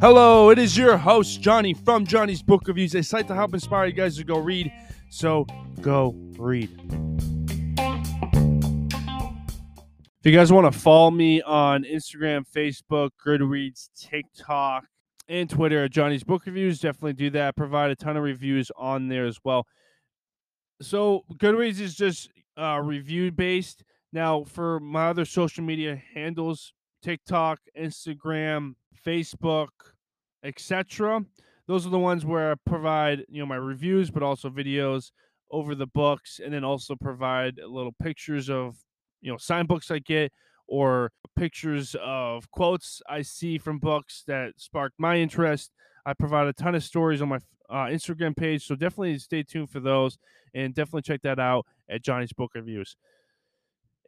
Hello, it is your host, Johnny, from Johnny's Book Reviews, a site to help inspire you guys to go read. So, go read. If you guys want to follow me on Instagram, Facebook, Goodreads, TikTok, and Twitter at Johnny's Book Reviews, definitely do that. Provide a ton of reviews on there as well. So, Goodreads is just review-based. Now, for my other social media handles, TikTok, Instagram, Facebook, etc. Those are the ones where I provide, my reviews, but also videos over the books, and then also provide little pictures of, signed books I get, or pictures of quotes I see from books that sparked my interest. I provide a ton of stories on my Instagram page, so definitely stay tuned for those, and definitely check that out at Johnny's Book Reviews.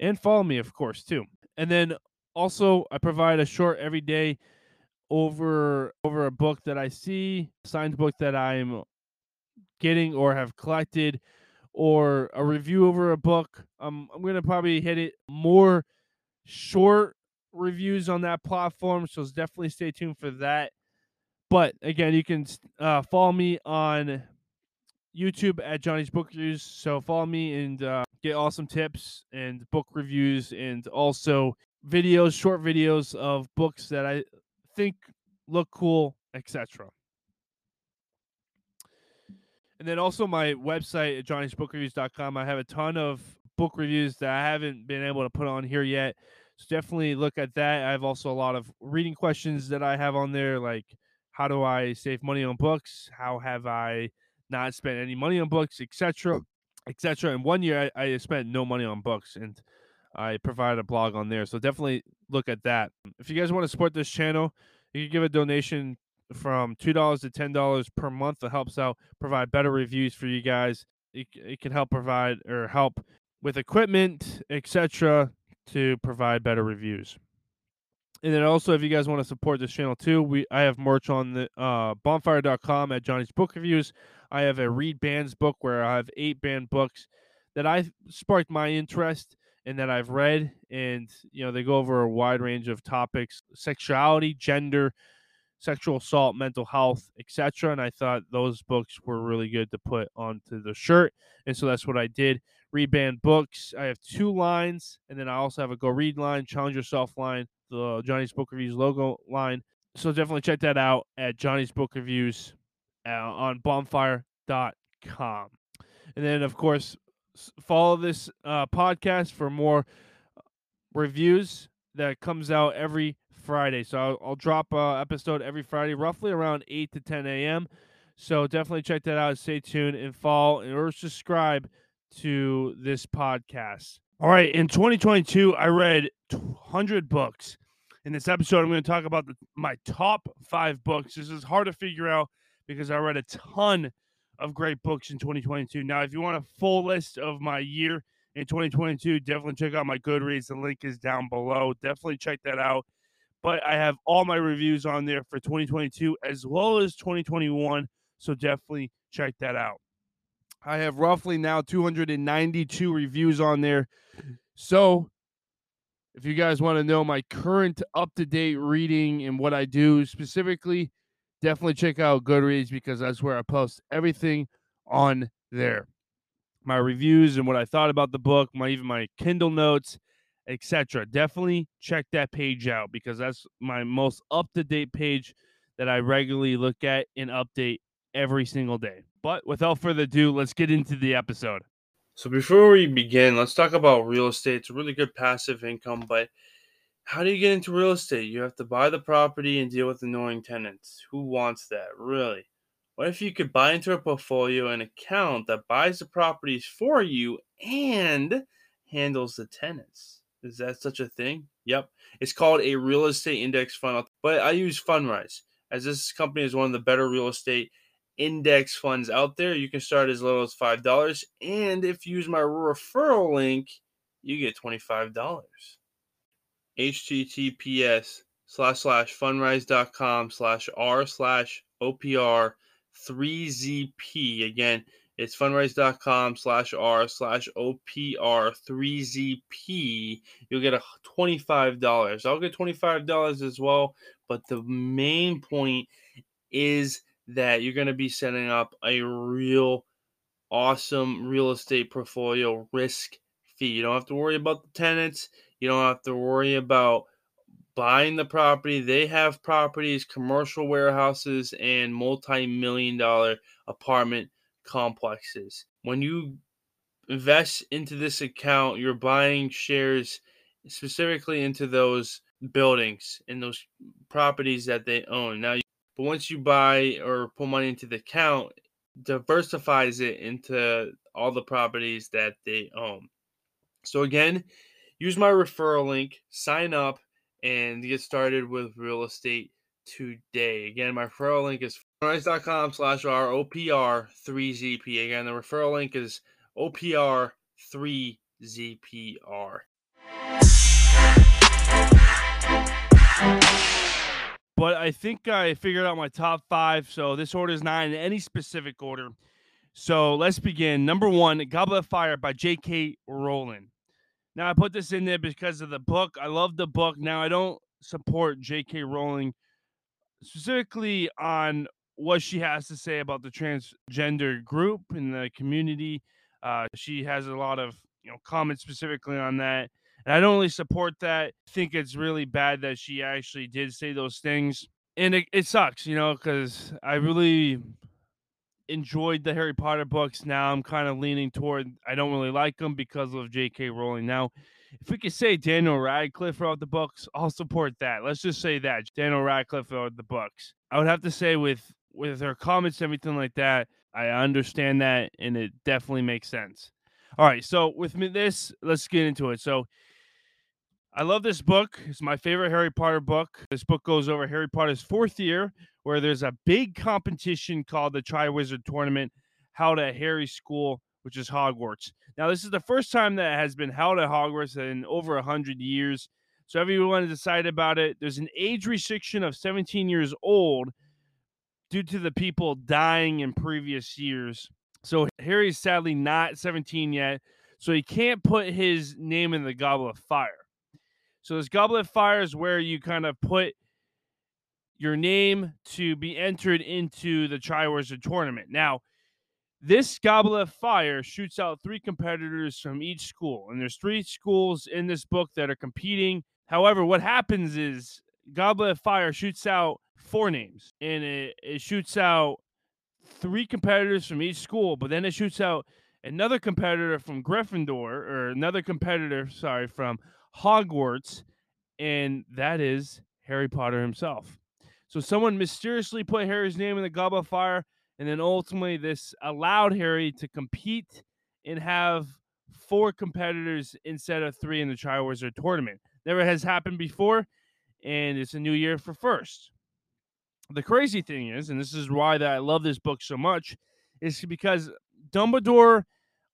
And follow me, of course, too. And then also, I provide a short every day over a book that I see, signed book that I'm getting or have collected, or a review over a book. I'm going to probably hit it more short reviews on that platform, so definitely stay tuned for that. But again, you can follow me on YouTube at Johnny's Book Reviews, so follow me and get awesome tips and book reviews, and also videos, short videos of books that I think look cool, etc. And then also my website at johnnysbookreviews.com. I have a ton of book reviews that I haven't been able to put on here yet, so definitely look at that. I have also a lot of reading questions that I have on there, like how do I save money on books? How have I not spent any money on books, etc., etc. And one year I spent no money on books, and I provide a blog on there, so definitely look at that. If you guys want to support this channel, you can give a donation from $2 to $10 per month. That helps out provide better reviews for you guys. It can help provide or help with equipment, etc., to provide better reviews. And then also, if you guys want to support this channel too, I have merch on the bonfire.com at Johnny's Book Reviews. I have a Read Bands book where I have 8 banned books that I sparked my interest and that I've read, and they go over a wide range of topics: sexuality, gender, sexual assault, mental health, etc. And I thought those books were really good to put onto the shirt, and so that's what I did. Reband books, I have 2 lines, and then I also have a Go Read line, Challenge Yourself line, the Johnny's Book Reviews logo line. So definitely check that out at Johnny's Book Reviews on bonfire.com. And then, of course, follow this podcast for more reviews that comes out every Friday. So I'll drop an episode every Friday, roughly around 8 to 10 a.m. So definitely check that out. Stay tuned and follow or subscribe to this podcast. All right. In 2022, I read 100 books. In this episode, I'm going to talk about my top 5 books. This is hard to figure out because I read a ton of great books in 2022. Now, if you want a full list of my year in 2022, definitely check out my Goodreads. The link is down below. Definitely check that out. But I have all my reviews on there for 2022 as well as 2021. So definitely check that out. I have roughly now 292 reviews on there. So if you guys want to know my current up-to-date reading and what I do specifically, definitely check out Goodreads, because that's where I post everything on there. My reviews and what I thought about the book, even my Kindle notes, etc. Definitely check that page out, because that's my most up-to-date page that I regularly look at and update every single day. But without further ado, let's get into the episode. So before we begin, let's talk about real estate. It's a really good passive income, but how do you get into real estate? You have to buy the property and deal with annoying tenants. Who wants that, really? What if you could buy into a portfolio and account that buys the properties for you and handles the tenants? Is that such a thing? Yep. It's called a real estate index fund, but I use Fundrise, as this company is one of the better real estate index funds out there. You can start as little as $5, and if you use my referral link, you get $25. https://fundrise.com/r/opr3zp. Again, It's fundraise.com/r/OPR3ZP. You'll get a $25. I'll get $25 as well. But the main point is that you're going to be setting up a real awesome real estate portfolio risk fee. You don't have to worry about the tenants. You don't have to worry about buying the property. They have properties, commercial warehouses, and multi-million-dollar apartment complexes. When you invest into this account, you're buying shares specifically into those buildings and those properties that they own. Now, but once you buy or put money into the account, diversifies it into all the properties that they own. So again, use my referral link, sign up, and get started with real estate today. Again, my referral link is fundraise.com/r/OPR3ZP. Again, the referral link is OPR3ZPR. But I think I figured out my top five. So this order is not in any specific order. So let's begin. Number one, Goblet of Fire by J.K. Rowling. Now, I put this in there because of the book. I love the book. Now, I don't support J.K. Rowling specifically on what she has to say about the transgender group in the community. She has a lot of comments specifically on that. And I don't really support that. I think it's really bad that she actually did say those things. And it sucks, because I really enjoyed the Harry Potter books. Now I'm kind of leaning toward I don't really like them because of J.K. Rowling. Now, if we could say Daniel Radcliffe wrote the books, I'll support that. Let's just say that Daniel Radcliffe wrote the books. I would have to say with her comments and everything like that, I understand that, and it definitely makes sense. All right, so with me this, let's get into it. So I love this book. It's my favorite Harry Potter book. This book goes over Harry Potter's fourth year, where there's a big competition called the Triwizard Tournament held at Harry's school, which is Hogwarts. Now, this is the first time that it has been held at Hogwarts in over 100 years. So everyone decided about it. There's an age restriction of 17 years old due to the people dying in previous years. So Harry's sadly not 17 yet, so he can't put his name in the Goblet of Fire. So this Goblet of Fire is where you kind of put your name to be entered into the Triwizard Tournament. Now, this Goblet of Fire shoots out three competitors from each school, and there's three schools in this book that are competing. However, what happens is Goblet of Fire shoots out four names, and it shoots out three competitors from each school, but then it shoots out another competitor from Gryffindor, or another competitor, sorry, from Hogwarts, and that is Harry Potter himself. So someone mysteriously put Harry's name in the Goblet of Fire, and then ultimately this allowed Harry to compete and have four competitors instead of three in the Triwizard Tournament. Never has happened before, and it's a new year for first. The crazy thing is, and this is why that I love this book so much, is because Dumbledore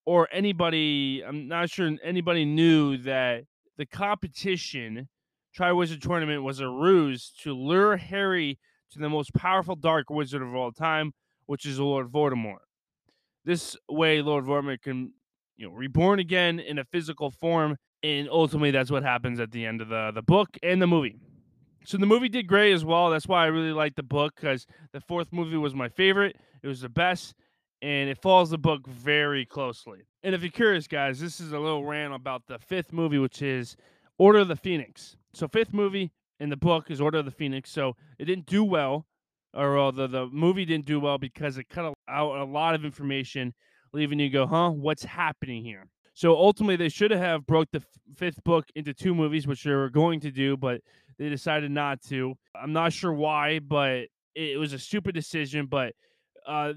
or anybody, I'm not sure anybody knew that the competition, Triwizard Tournament, was a ruse to lure Harry to the most powerful dark wizard of all time, which is Lord Voldemort. This way, Lord Voldemort can, reborn again in a physical form, and ultimately that's what happens at the end of the book and the movie. So the movie did great as well. That's why I really like the book, because the fourth movie was my favorite. It was the best, and it follows the book very closely. And if you're curious, guys, this is a little rant about the fifth movie, which is Order of the Phoenix. So fifth movie in the book is Order of the Phoenix. So it didn't do well, or the movie didn't do well because it cut out a lot of information, leaving you go, what's happening here? So ultimately, they should have broke the fifth book into two movies, which they were going to do, but they decided not to. I'm not sure why, but it was a stupid decision. But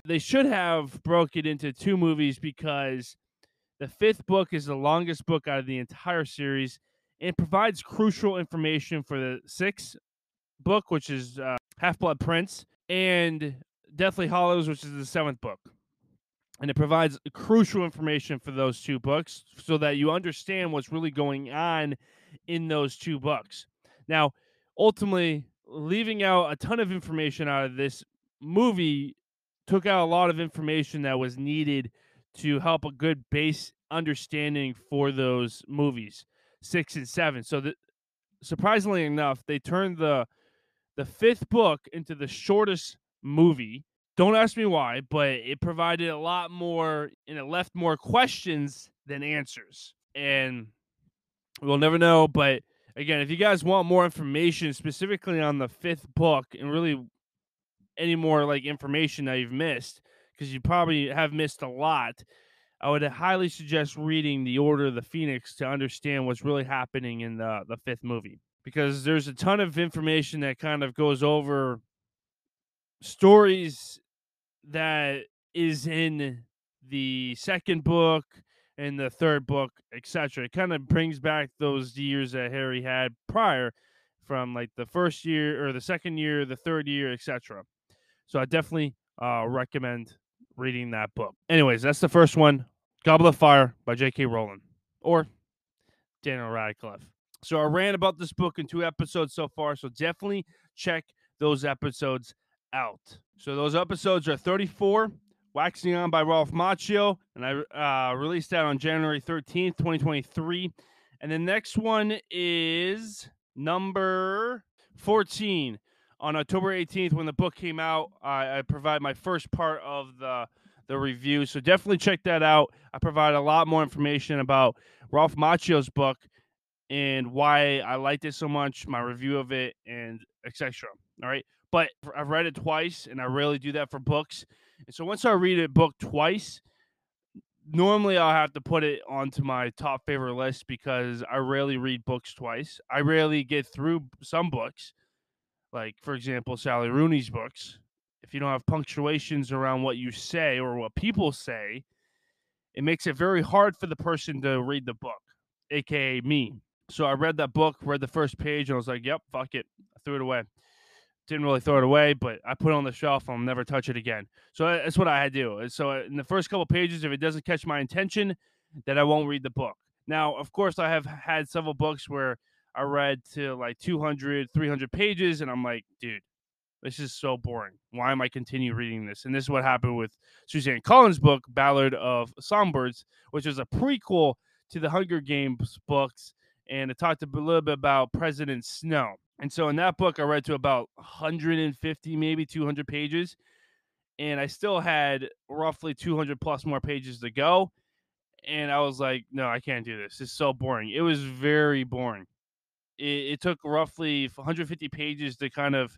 they should have broke it into two movies because the fifth book is the longest book out of the entire series and provides crucial information for the sixth book, which is Half-Blood Prince, and Deathly Hallows, which is the seventh book. And it provides crucial information for those two books so that you understand what's really going on in those two books. Now, ultimately, leaving out a ton of information out of this movie took out a lot of information that was needed to help a good base understanding for those movies 6 and 7. So that, surprisingly enough, they turned the fifth book into the shortest movie. Don't ask me why, but it provided a lot more, and it left more questions than answers. And we'll never know. But again, if you guys want more information specifically on the fifth book and really any more like information that you've missed, because you probably have missed a lot, I would highly suggest reading The Order of the Phoenix to understand what's really happening in the fifth movie. Because there's a ton of information that kind of goes over stories that is in the second book and the third book, etc. It kind of brings back those years that Harry had prior, from like the first year or the second year, the third year, etc. So I definitely recommend reading that book. Anyways, that's the first one, Goblet of Fire by J.K. Rowling or Daniel Radcliffe. So I ran about this book in 2 episodes so far, so definitely check those episodes out. So those episodes are 34, Waxing On by Ralph Macchio, and I released that on January 13th, 2023. And the next one is number 14. On October 18th, when the book came out, I provide my first part of the review. So definitely check that out. I provide a lot more information about Ralph Macchio's book and why I liked it so much, my review of it, and etc. All right. But I've read it twice, and I rarely do that for books. And so once I read a book twice, normally I'll have to put it onto my top favorite list, because I rarely read books twice. I rarely get through some books. Like, for example, Sally Rooney's books. If you don't have punctuations around what you say or what people say, it makes it very hard for the person to read the book, a.k.a. me. So I read that book, read the first page, and I was like, yep, fuck it. I threw it away. Didn't really throw it away, but I put it on the shelf. I'll never touch it again. So that's what I had to do. So in the first couple pages, if it doesn't catch my attention, then I won't read the book. Now, of course, I have had several books where I read to like 200, 300 pages, and I'm like, dude, this is so boring. Why am I continue reading this? And this is what happened with Suzanne Collins' book, Ballad of Songbirds, which is a prequel to the Hunger Games books, and it talked a little bit about President Snow. And so in that book, I read to about 150, maybe 200 pages, and I still had roughly 200 plus more pages to go, and I was like, no, I can't do this. It's so boring. It was very boring. It took roughly 150 pages to kind of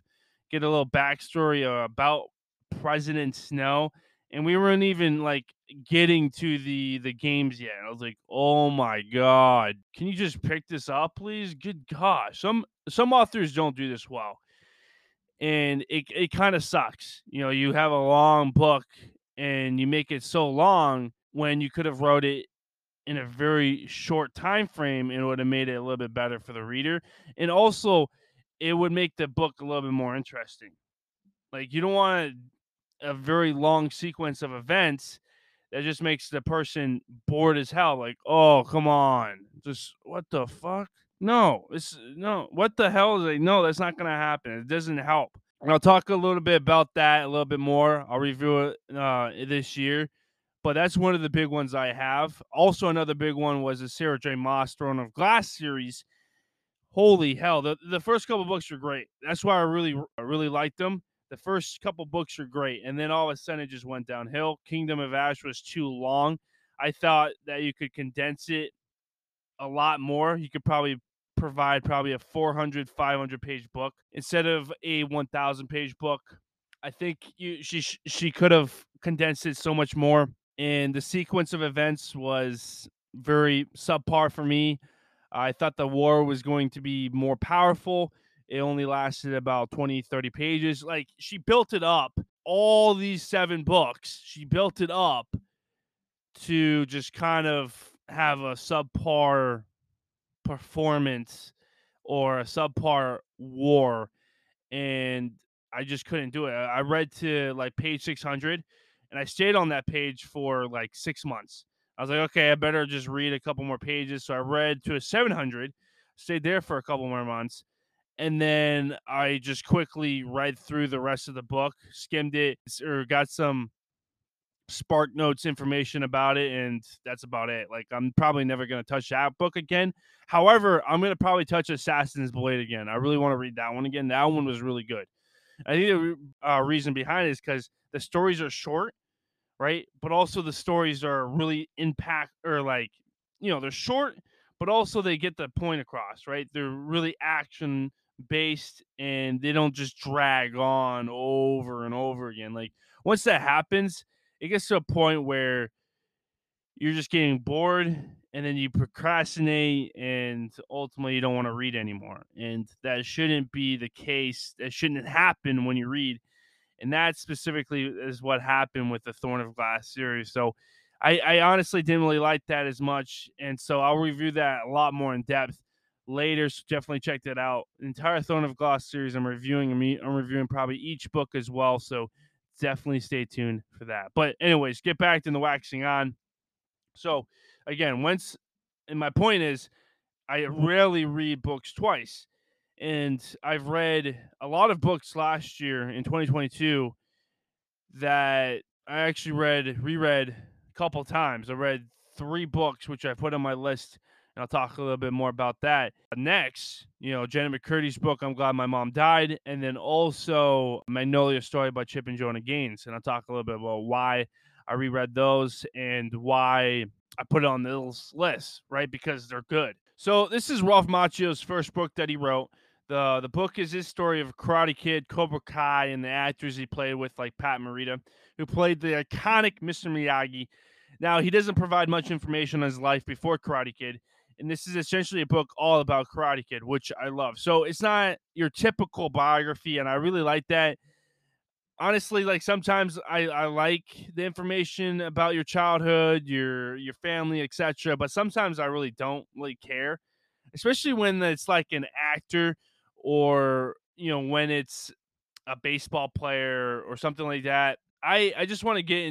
get a little backstory about President Snow. And we weren't even like getting to the games yet. I was like, oh my God, can you just pick this up, please? Good gosh. Some authors don't do this well. And it kind of sucks. You know, you have a long book and you make it so long when you could have wrote it in a very short time frame, and it would have made it a little bit better for the reader. And also, it would make the book a little bit more interesting. Like, you don't want a very long sequence of events that just makes the person bored as hell. Like, oh, come on. Just, what the fuck? No. What the hell? Is it? No, that's not going to happen. It doesn't help. And I'll talk a little bit about that a little bit more. I'll review it this year. But that's one of the big ones I have. Also, another big one was the Sarah J. Maas Throne of Glass series. Holy hell. The first couple books are great. That's why I really liked them. The first couple books are great. And then all of a sudden, it just went downhill. Kingdom of Ash was too long. I thought that you could condense it a lot more. You could probably provide a 400, 500-page book instead of a 1,000-page book. I think she could have condensed it so much more. And the sequence of events was very subpar for me. I thought the war was going to be more powerful. It only lasted about 20, 30 pages. Like, she built it up. All these 7 books, she built it up to just kind of have a subpar performance or a subpar war. And I just couldn't do it. I read to like page 600. And I stayed on that page for like 6 months. I was like, okay, I better just read a couple more pages. So I read to a 700, stayed there for a couple more months. And then I just quickly read through the rest of the book, skimmed it, or got some Spark Notes information about it, and that's about it. Like, I'm probably never going to touch that book again. However, I'm going to probably touch Assassin's Blade again. I really want to read that one again. That one was really good. I think the reason behind it is because the stories are short, right? But also the stories are really impact, or like, you know, they're short, but also they get the point across, right? They're really action-based, and they don't just drag on over and over again. Like, once that happens, it gets to a point where you're just getting bored, and then you procrastinate, and ultimately you don't want to read anymore. And that shouldn't be the case. That shouldn't happen when you read. And that specifically is what happened with the Thorn of Glass series. So I honestly didn't really like that as much. And so I'll review that a lot more in depth later. So definitely check that out. The entire Thorn of Glass series I'm reviewing probably each book as well. So definitely stay tuned for that. But anyways, get back to the Waxing On. So again, and my point is, I rarely read books twice. And I've read a lot of books last year in 2022 that I actually reread a couple times. I read 3 books, which I put on my list, and I'll talk a little bit more about that next. You know, Jennette McCurdy's book, I'm Glad My Mom Died, and then also Magnolia Story by Chip and Joanna Gaines. And I'll talk a little bit about why I reread those and why I put it on those lists, right? Because they're good. So this is Ralph Macchio's first book that he wrote. The book is his story of Karate Kid, Cobra Kai, and the actors he played with, like Pat Morita, who played the iconic Mr. Miyagi. Now, he doesn't provide much information on his life before Karate Kid, and this is essentially a book all about Karate Kid, which I love. So it's not your typical biography, and I really like that. Honestly, like, sometimes I like the information about your childhood, your family, etc., but sometimes I really don't really care, especially when it's like an actor, or, you know, when it's a baseball player or something like that. I just want to get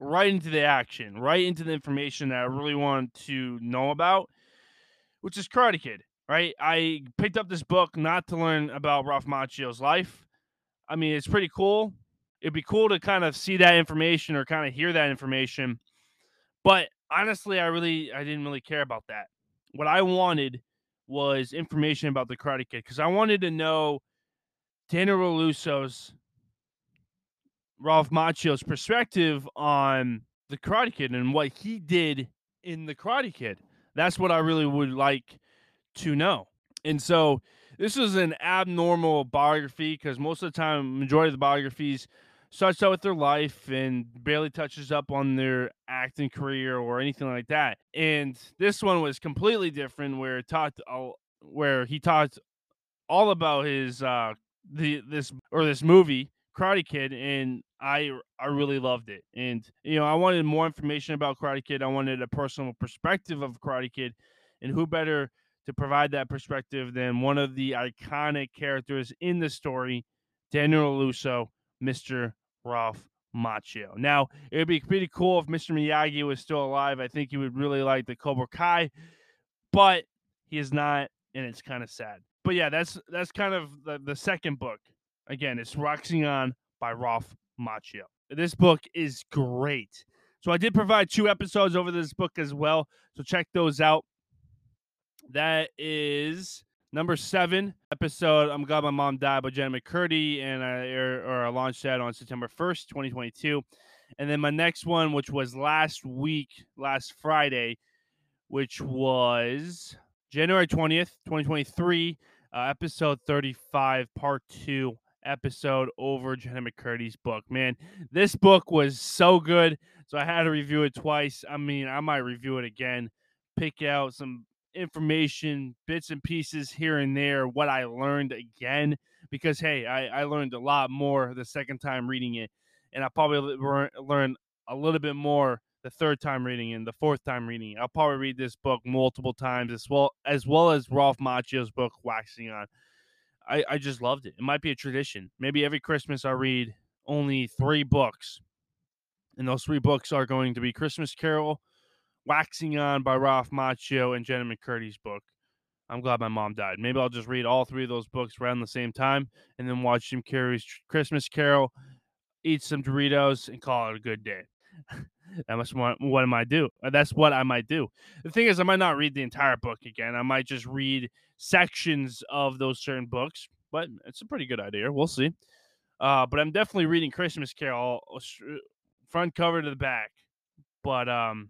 right into the action, right into the information that I really want to know about, which is Karate Kid, right? I picked up this book not to learn about Ralph Macchio's life. I mean, it's pretty cool. It'd be cool to kind of see that information or kind of hear that information. But honestly, I didn't really care about that. What I wanted was information about the Karate Kid, because I wanted to know Daniel Radcliffe's, Ralph Macchio's perspective on the Karate Kid and what he did in the Karate Kid. That's what I really would like to know. And so this was an abnormal biography, because most of the time, majority of the biographies starts out with their life and barely touches up on their acting career or anything like that. And this one was completely different, where he talked all about his this movie Karate Kid, and I really loved it. And, you know, I wanted more information about Karate Kid. I wanted a personal perspective of Karate Kid, and who better to provide that perspective than one of the iconic characters in the story, Daniel Radcliffe, Mr. Ralph Macchio. Now, it would be pretty cool if Mr. Miyagi was still alive. I think he would really like the Cobra Kai, but he is not, and it's kind of sad. But yeah, that's kind of the second book. Again, it's Waxing On by Ralph Macchio. This book is great. So I did provide 2 episodes over this book as well, so check those out. That is number 7 episode, I'm Glad My Mom Died by Jennette McCurdy, and I launched that on September 1st, 2022. And then my next one, which was last Friday, which was January 20th, 2023, episode 35, part 2 episode over Jennette McCurdy's book. Man, this book was so good, so I had to review it twice. I mean, I might review it again, pick out some information, bits and pieces here and there, what I learned again, because hey, I learned a lot more the second time reading it, and I probably learn a little bit more the third time reading it, and the fourth time reading it. I'll probably read this book multiple times, as well as Ralph Macchio's book Waxing On. I just loved it. It might be a tradition. Maybe every Christmas I read only 3 books, and those 3 books are going to be Christmas Carol, Waxing On by Ralph Macchio, and Jennette McCurdy's book, I'm Glad My Mom Died. Maybe I'll just read all three of those books around the same time and then watch Jim Carrey's Christmas Carol, eat some Doritos, and call it a good day. That's what I might do. That's what I might do. The thing is, I might not read the entire book again. I might just read sections of those certain books, but it's a pretty good idea. We'll see. But I'm definitely reading Christmas Carol front cover to the back. But I'll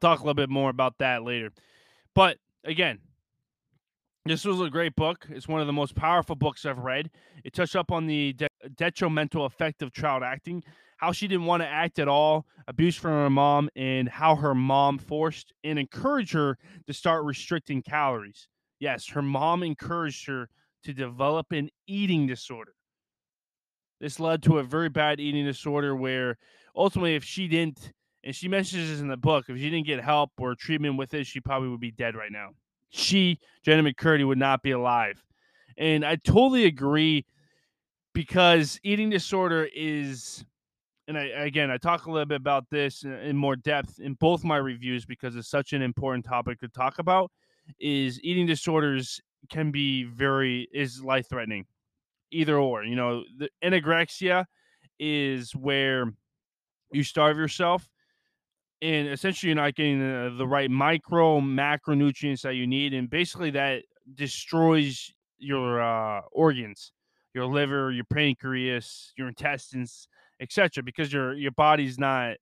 talk a little bit more about that later. But again, this was a great book. It's one of the most powerful books I've read. It touched up on the detrimental effect of child acting, how she didn't want to act at all, abuse from her mom, and how her mom forced and encouraged her to start restricting calories. Yes, her mom encouraged her to develop an eating disorder. This led to a very bad eating disorder where ultimately if she didn't, and she mentions this in the book, if she didn't get help or treatment with it, she probably would be dead right now. She, Jennette McCurdy, would not be alive. And I totally agree, because eating disorder is, and I talk a little bit about this in more depth in both my reviews because it's such an important topic to talk about, is eating disorders can be is life-threatening. Either or. You know, the anorexia is where you starve yourself, and essentially, you're not getting the right macronutrients that you need. And basically, that destroys your organs, your liver, your pancreas, your intestines, etc., because your body's not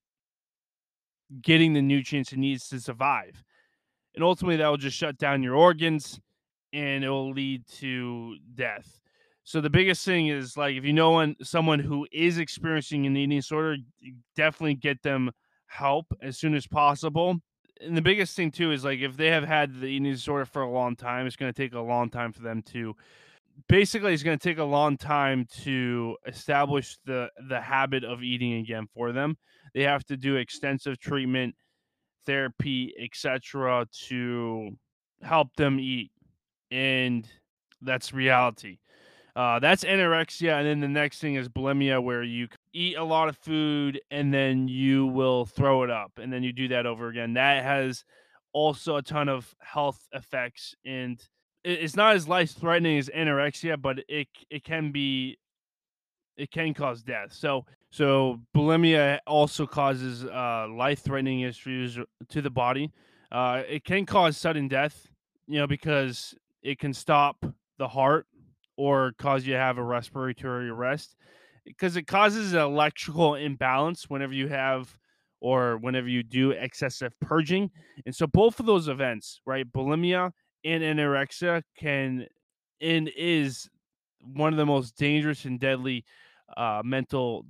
getting the nutrients it needs to survive. And ultimately, that will just shut down your organs, and it will lead to death. So the biggest thing is, like, if you know someone who is experiencing an eating disorder, definitely get them help as soon as possible. And the biggest thing too is, like, if they have had the eating disorder for a long time, it's going to take a long time for them to establish the habit of eating again for them. They have to do extensive treatment, therapy, etc., to help them eat. And that's reality. That's anorexia. And then the next thing is bulimia, where you eat a lot of food and then you will throw it up. And then you do that over again. That has also a ton of health effects. And it's not as life-threatening as anorexia, but it can cause death. So bulimia also causes life-threatening issues to the body. It can cause sudden death, you know, because it can stop the heart or cause you to have a respiratory arrest, because it causes an electrical imbalance whenever you do excessive purging. And so both of those events, right, bulimia and anorexia, is one of the most dangerous and deadly mental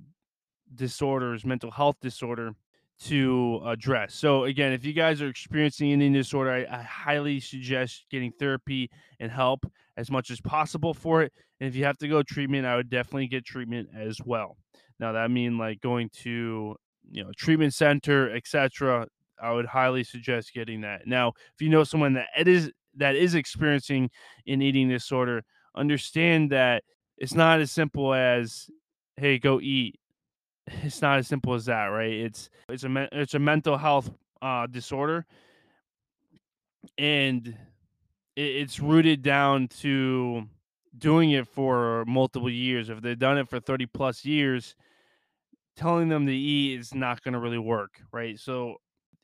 health disorder to address. So again, if you guys are experiencing an eating disorder, I highly suggest getting therapy and help as much as possible for it. And if you have to go treatment, I would definitely get treatment as well. Now that mean like going to, you know, treatment center, etc. I would highly suggest getting that. Now, if you know someone that is experiencing an eating disorder, understand that it's not as simple as, hey, go eat. It's not as simple as that, right? It's a mental health disorder, and it's rooted down to doing it for multiple years. If they've done it for 30 plus years, telling them to eat is not going to really work, right? So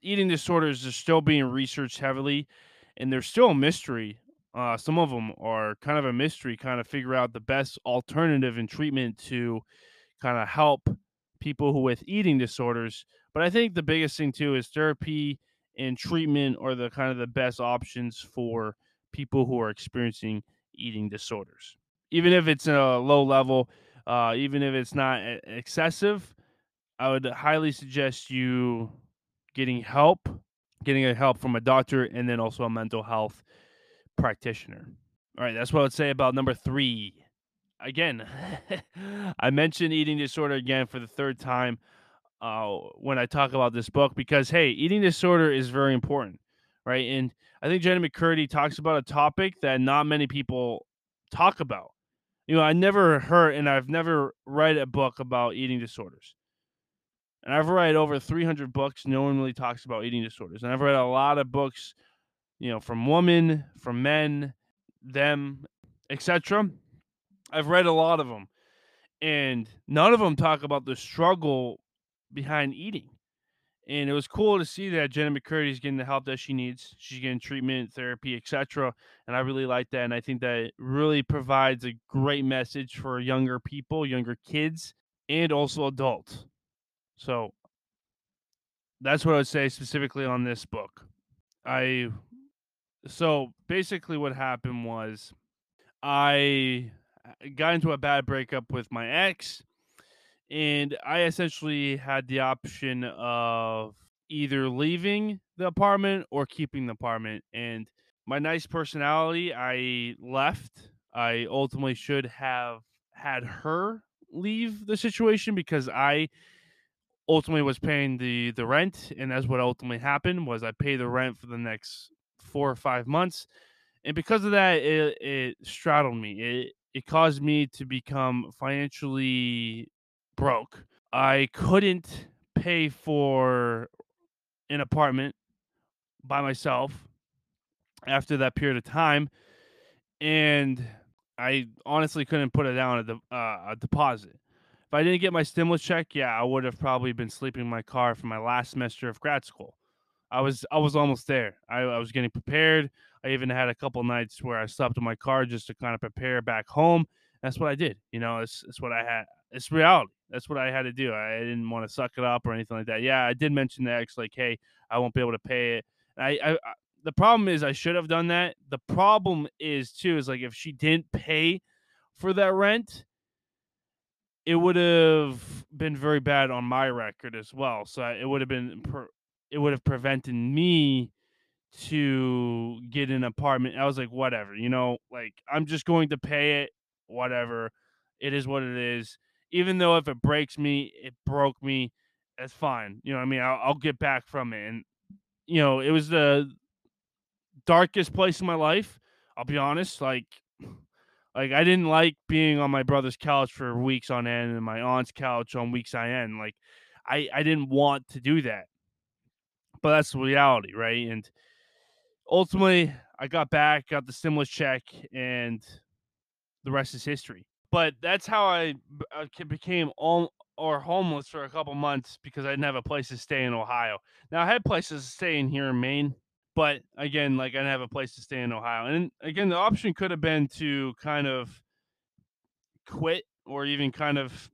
eating disorders are still being researched heavily, and they're still a mystery. Some of them are kind of a mystery, kind of figure out the best alternative and treatment to kind of help people with eating disorders. But I think the biggest thing too is therapy and treatment are the kind of the best options for people who are experiencing eating disorders. Even if it's a low level, even if it's not excessive, I would highly suggest you getting help from a doctor and then also a mental health practitioner. All right, that's what I would say about number 3. Again, I mentioned eating disorder again for the third time when I talk about this book, because, hey, eating disorder is very important, right? And I think Jennette McCurdy talks about a topic that not many people talk about. You know, I never heard, and I've never read a book about eating disorders. And I've read over 300 books. No one really talks about eating disorders. And I've read a lot of books you know, from women, from men, them, etc. I've read a lot of them, and none of them talk about the struggle behind eating. And it was cool to see that Jennette McCurdy is getting the help that she needs. She's getting treatment, therapy, etc. And I really like that. And I think that it really provides a great message for younger people, younger kids, and also adults. So that's what I would say specifically on this book. So basically what happened was I got into a bad breakup with my ex. And I essentially had the option of either leaving the apartment or keeping the apartment. And my nice personality, I left. I ultimately should have had her leave the situation because I ultimately was paying the rent. And that's what ultimately happened was I paid the rent for the next 4 or 5 months. And because of that, it straddled me. It caused me to become financially broke. I couldn't pay for an apartment by myself after that period of time, and I honestly couldn't put down a deposit. If I didn't get my stimulus check, I would have probably been sleeping in my car for my last semester of grad school. I was almost there. I was getting prepared. I even had a couple nights where I slept in my car just to kind of prepare back home. That's what I did. You know, it's what I had. It's reality. That's what I had to do. I didn't want to suck it up or anything like that. Yeah, I did mention the ex, like, hey, I won't be able to pay it. The problem is I should have done that. The problem is, too, is like if she didn't pay for that rent, it would have been very bad on my record as well. So it would have prevented me to get an apartment. I was like, whatever, you know, like I'm just going to pay it. Whatever. It is what it is. Even though if it breaks me, it broke me, that's fine. You know what I mean? I'll get back from it. And, you know, it was the darkest place in my life. I'll be honest. Like I didn't like being on my brother's couch for weeks on end and my aunt's couch on weeks on end. Like, I didn't want to do that. But that's the reality, right? And ultimately, I got back, got the stimulus check, and the rest is history. But that's how I became homeless for a couple months because I didn't have a place to stay in Ohio. Now, I had places to stay in here in Maine, but again, like I didn't have a place to stay in Ohio. And again, the option could have been to kind of quit or even kind of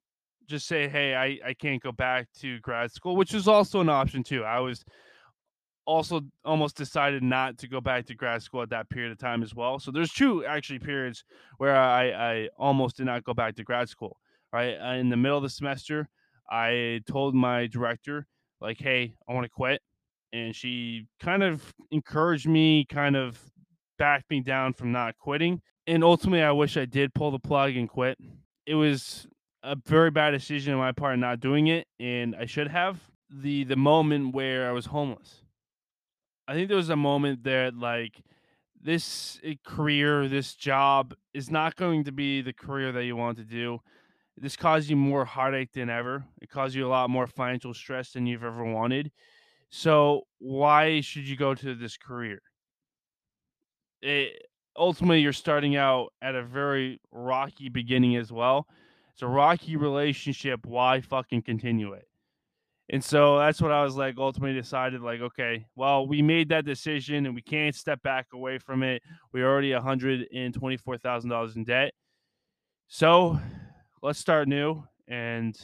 just say, hey, I can't go back to grad school, which is also an option too. I was also almost decided not to go back to grad school at that period of time as well. So there's two actually periods where I almost did not go back to grad school, right? In the middle of the semester, I told my director, like, hey, I want to quit. And she kind of encouraged me, kind of backed me down from not quitting. And ultimately, I wish I did pull the plug and quit. It was a very bad decision on my part not doing it. And I should have. The moment where I was homeless. I think there was a moment that like this career, this job is not going to be the career that you want to do. This caused you more heartache than ever. It caused you a lot more financial stress than you've ever wanted. So why should you go to this career? Ultimately, you're starting out at a very rocky beginning as well. It's a rocky relationship. Why fucking continue it? And so that's what I was like, ultimately decided like, okay, well, we made that decision and we can't step back away from it. We're already $124,000 in debt. So let's start new. And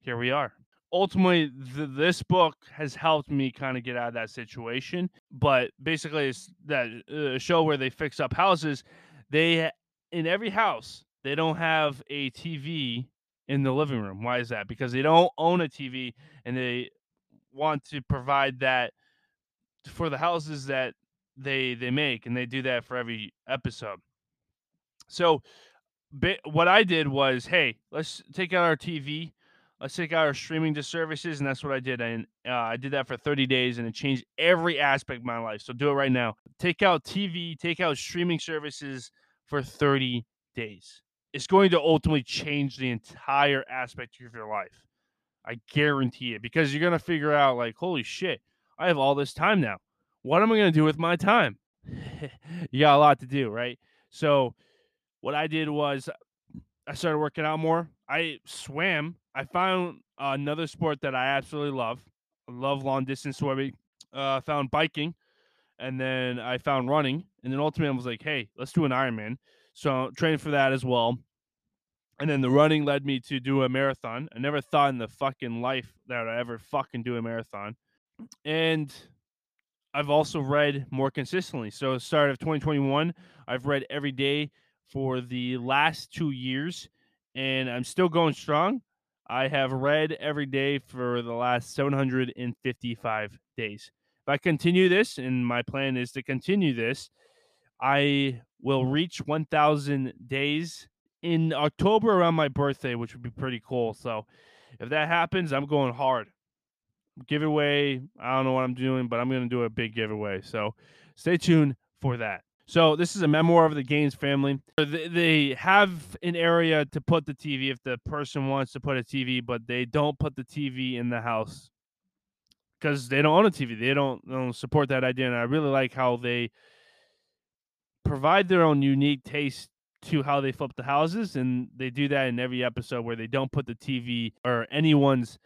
here we are. Ultimately, this book has helped me kind of get out of that situation. But basically, it's that show where they fix up houses. In every house, they don't have a TV in the living room. Why is that? Because they don't own a TV and they want to provide that for the houses that they make, and they do that for every episode. So what I did was, hey, let's take out our TV. Let's take out our streaming services. And that's what I did. And I did that for 30 days and it changed every aspect of my life. So do it right now. Take out TV, take out streaming services for 30 days. It's going to ultimately change the entire aspect of your life. I guarantee it, because you're going to figure out like, holy shit, I have all this time now. what am I going to do with my time? You got a lot to do, right? So what I did was I started working out more. I swam. I found another sport that I absolutely love. I love long distance swimming. I found biking, and then I found running. And then ultimately I was like, hey, let's do an Ironman. So trained for that as well. And then the running led me to do a marathon. I never thought in the fucking life that I'd ever fucking do a marathon. And I've also read more consistently. So the start of 2021, I've read every day for the last 2 years, and I'm still going strong. I have read every day for the last 755 days. If I continue this, and my plan is to continue this, I will reach 1,000 days in October around my birthday, which would be pretty cool. So if that happens, I'm going hard. Giveaway, I don't know what I'm doing, but I'm going to do a big giveaway. So stay tuned for that. So this is a memoir of the Gaines family. They have an area to put the TV if the person wants to put a TV, but they don't put the TV in the house because they don't own a TV. They don't support that idea. And I really like how they provide their own unique taste to how they flip the houses. And they do that in every episode where they don't put the TV or anyone's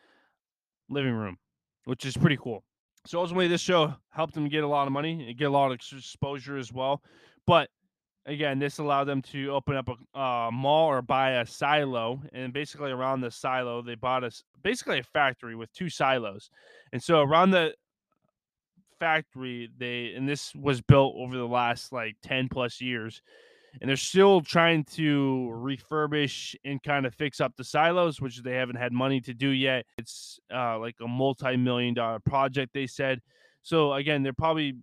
living room, which is pretty cool. So ultimately, this show helped them get a lot of money and get a lot of exposure as well. But again, this allowed them to open up a mall or buy a silo. And basically around the silo, they bought basically a factory with two silos. And so around the factory, and this was built over the last like 10 plus years. And they're still trying to refurbish and kind of fix up the silos, which they haven't had money to do yet. It's like a multi-million-dollar project, they said. So, again, they're probably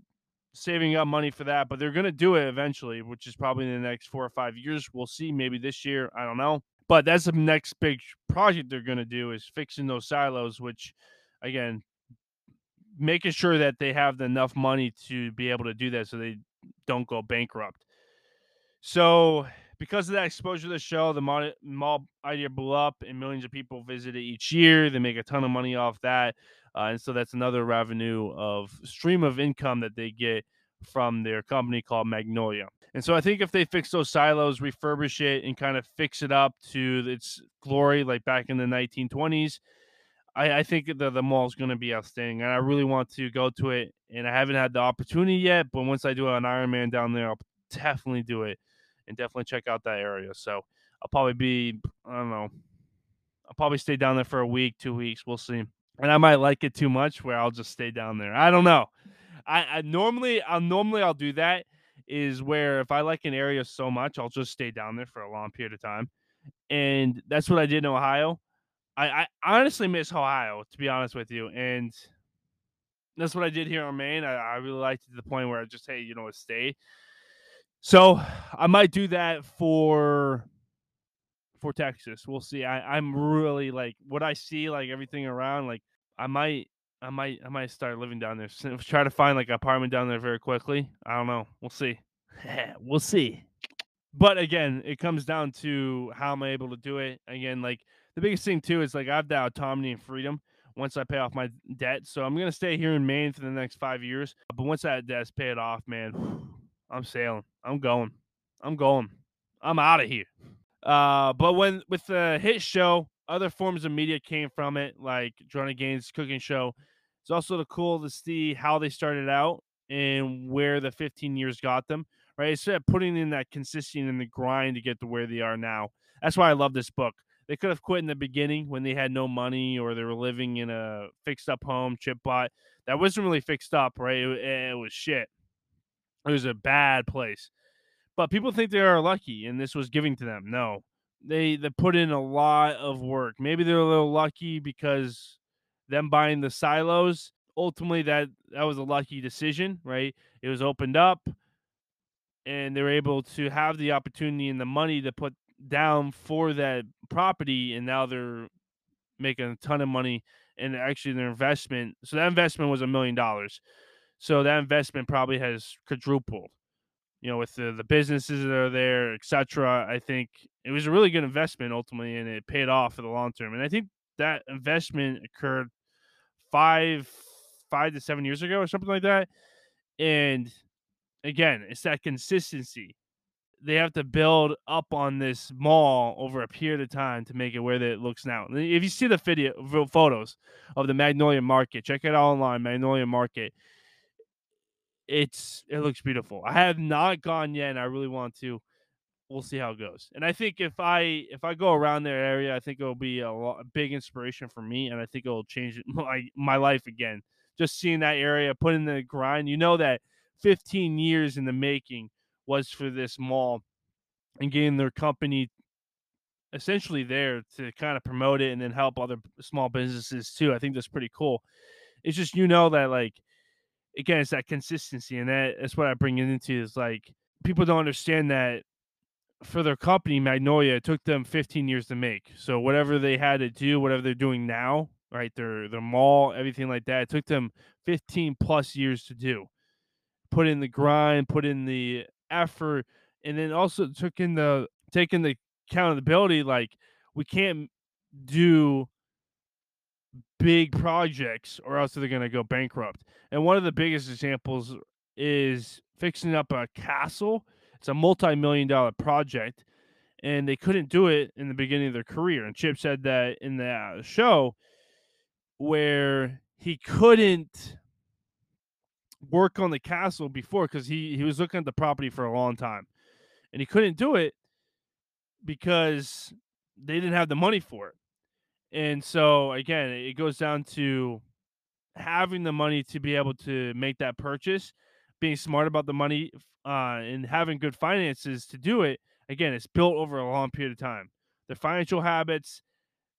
saving up money for that, but they're going to do it eventually, which is probably in the next 4 or 5 years. We'll see. Maybe this year. I don't know. But that's the next big project they're going to do is fixing those silos, which, again, making sure that they have enough money to be able to do that so they don't go bankrupt. So because of that exposure to the show, the mall idea blew up and millions of people visit it each year. They make a ton of money off that. And so that's another revenue of stream of income that they get from their company called Magnolia. And so I think if they fix those silos, refurbish it, and kind of fix it up to its glory, like back in the 1920s, I think that the mall is going to be outstanding. And I really want to go to it. And I haven't had the opportunity yet, but once I do an Ironman down there, I'll definitely do it. And definitely check out that area. So I'll probably I'll probably stay down there for a week, 2 weeks. We'll see. And I might like it too much where I'll just stay down there. I don't know. I'll do that is where if I like an area so much, I'll just stay down there for a long period of time. And that's what I did in Ohio. I honestly miss Ohio, to be honest with you. And that's what I did here in Maine. I really liked it to the point where I just, hey, you know what, stay. So I might do that for Texas. We'll see. I'm really like what I see, like everything around, like I might start living down there. So try to find like an apartment down there very quickly. I don't know. We'll see. We'll see. But again, it comes down to how am I able to do it. Again, like the biggest thing too is like I have that autonomy and freedom once I pay off my debt. So I'm gonna stay here in Maine for the next 5 years. But once that debt's paid off, man. I'm sailing. I'm going. I'm out of here. But with the hit show, other forms of media came from it, like Joanna Gaines' cooking show. It's also cool to see how they started out and where the 15 years got them, right? Instead of putting in that consistency and the grind to get to where they are now. That's why I love this book. They could have quit in the beginning when they had no money or they were living in a fixed-up home, chip bought. That wasn't really fixed up, right? It was shit. It was a bad place, but people think they are lucky and this was giving to them. No, they put in a lot of work. Maybe they're a little lucky because them buying the silos, ultimately that was a lucky decision, right? It was opened up and they were able to have the opportunity and the money to put down for that property. And now they're making a ton of money and actually their investment. So that investment was $1 million. So that investment probably has quadrupled, you know, with the businesses that are there, et cetera. I think it was a really good investment ultimately, and it paid off for the long term. And I think that investment occurred five to 7 years ago or something like that. And again, it's that consistency. They have to build up on this mall over a period of time to make it where it looks now. If you see the video photos of the Magnolia Market, check it out online, Magnolia Market. It looks beautiful. I have not gone yet, and I really want to. We'll see how it goes. And I think if I go around their area, I think it'll be a big inspiration for me, and I think it'll change my life again. Just seeing that area, putting in the grind. You know that 15 years in the making was for this mall, and getting their company essentially there to kind of promote it and then help other small businesses too. I think that's pretty cool. It's just, you know, that like, again, it's that consistency, and that's what I bring it into, is like, people don't understand that for their company, Magnolia, it took them 15 years to make. So whatever they had to do, whatever they're doing now, right, their mall, everything like that, it took them 15 plus years to do. Put in the grind, put in the effort, and then also taking the accountability. Like, we can't do big projects or else they're going to go bankrupt. And one of the biggest examples is fixing up a castle. It's a multi-million-dollar project, and they couldn't do it in the beginning of their career. And Chip said that in the show, where he couldn't work on the castle before because he was looking at the property for a long time, and he couldn't do it because they didn't have the money for it. And so again, it goes down to having the money to be able to make that purchase, being smart about the money, and having good finances to do it. Again, it's built over a long period of time. Their financial habits,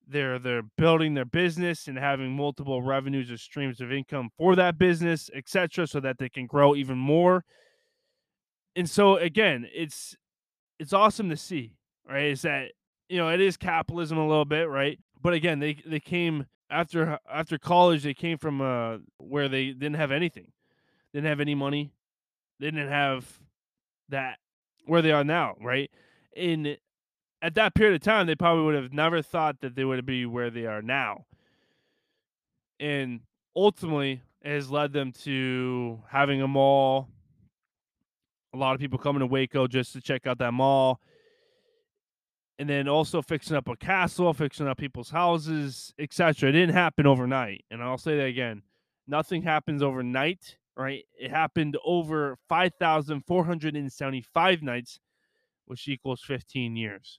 they're building their business and having multiple revenues or streams of income for that business, etc., so that they can grow even more. And so again, it's awesome to see, right? Is that, you know, it is capitalism a little bit, right? But again, they came after college. They came from where they didn't have anything, didn't have any money, they didn't have that where they are now, right? And at that period of time, they probably would have never thought that they would be where they are now. And ultimately, it has led them to having a mall. A lot of people coming to Waco just to check out that mall. And then also fixing up a castle, fixing up people's houses, etc. It didn't happen overnight. And I'll say that again. Nothing happens overnight, right? It happened over 5,475 nights, which equals 15 years.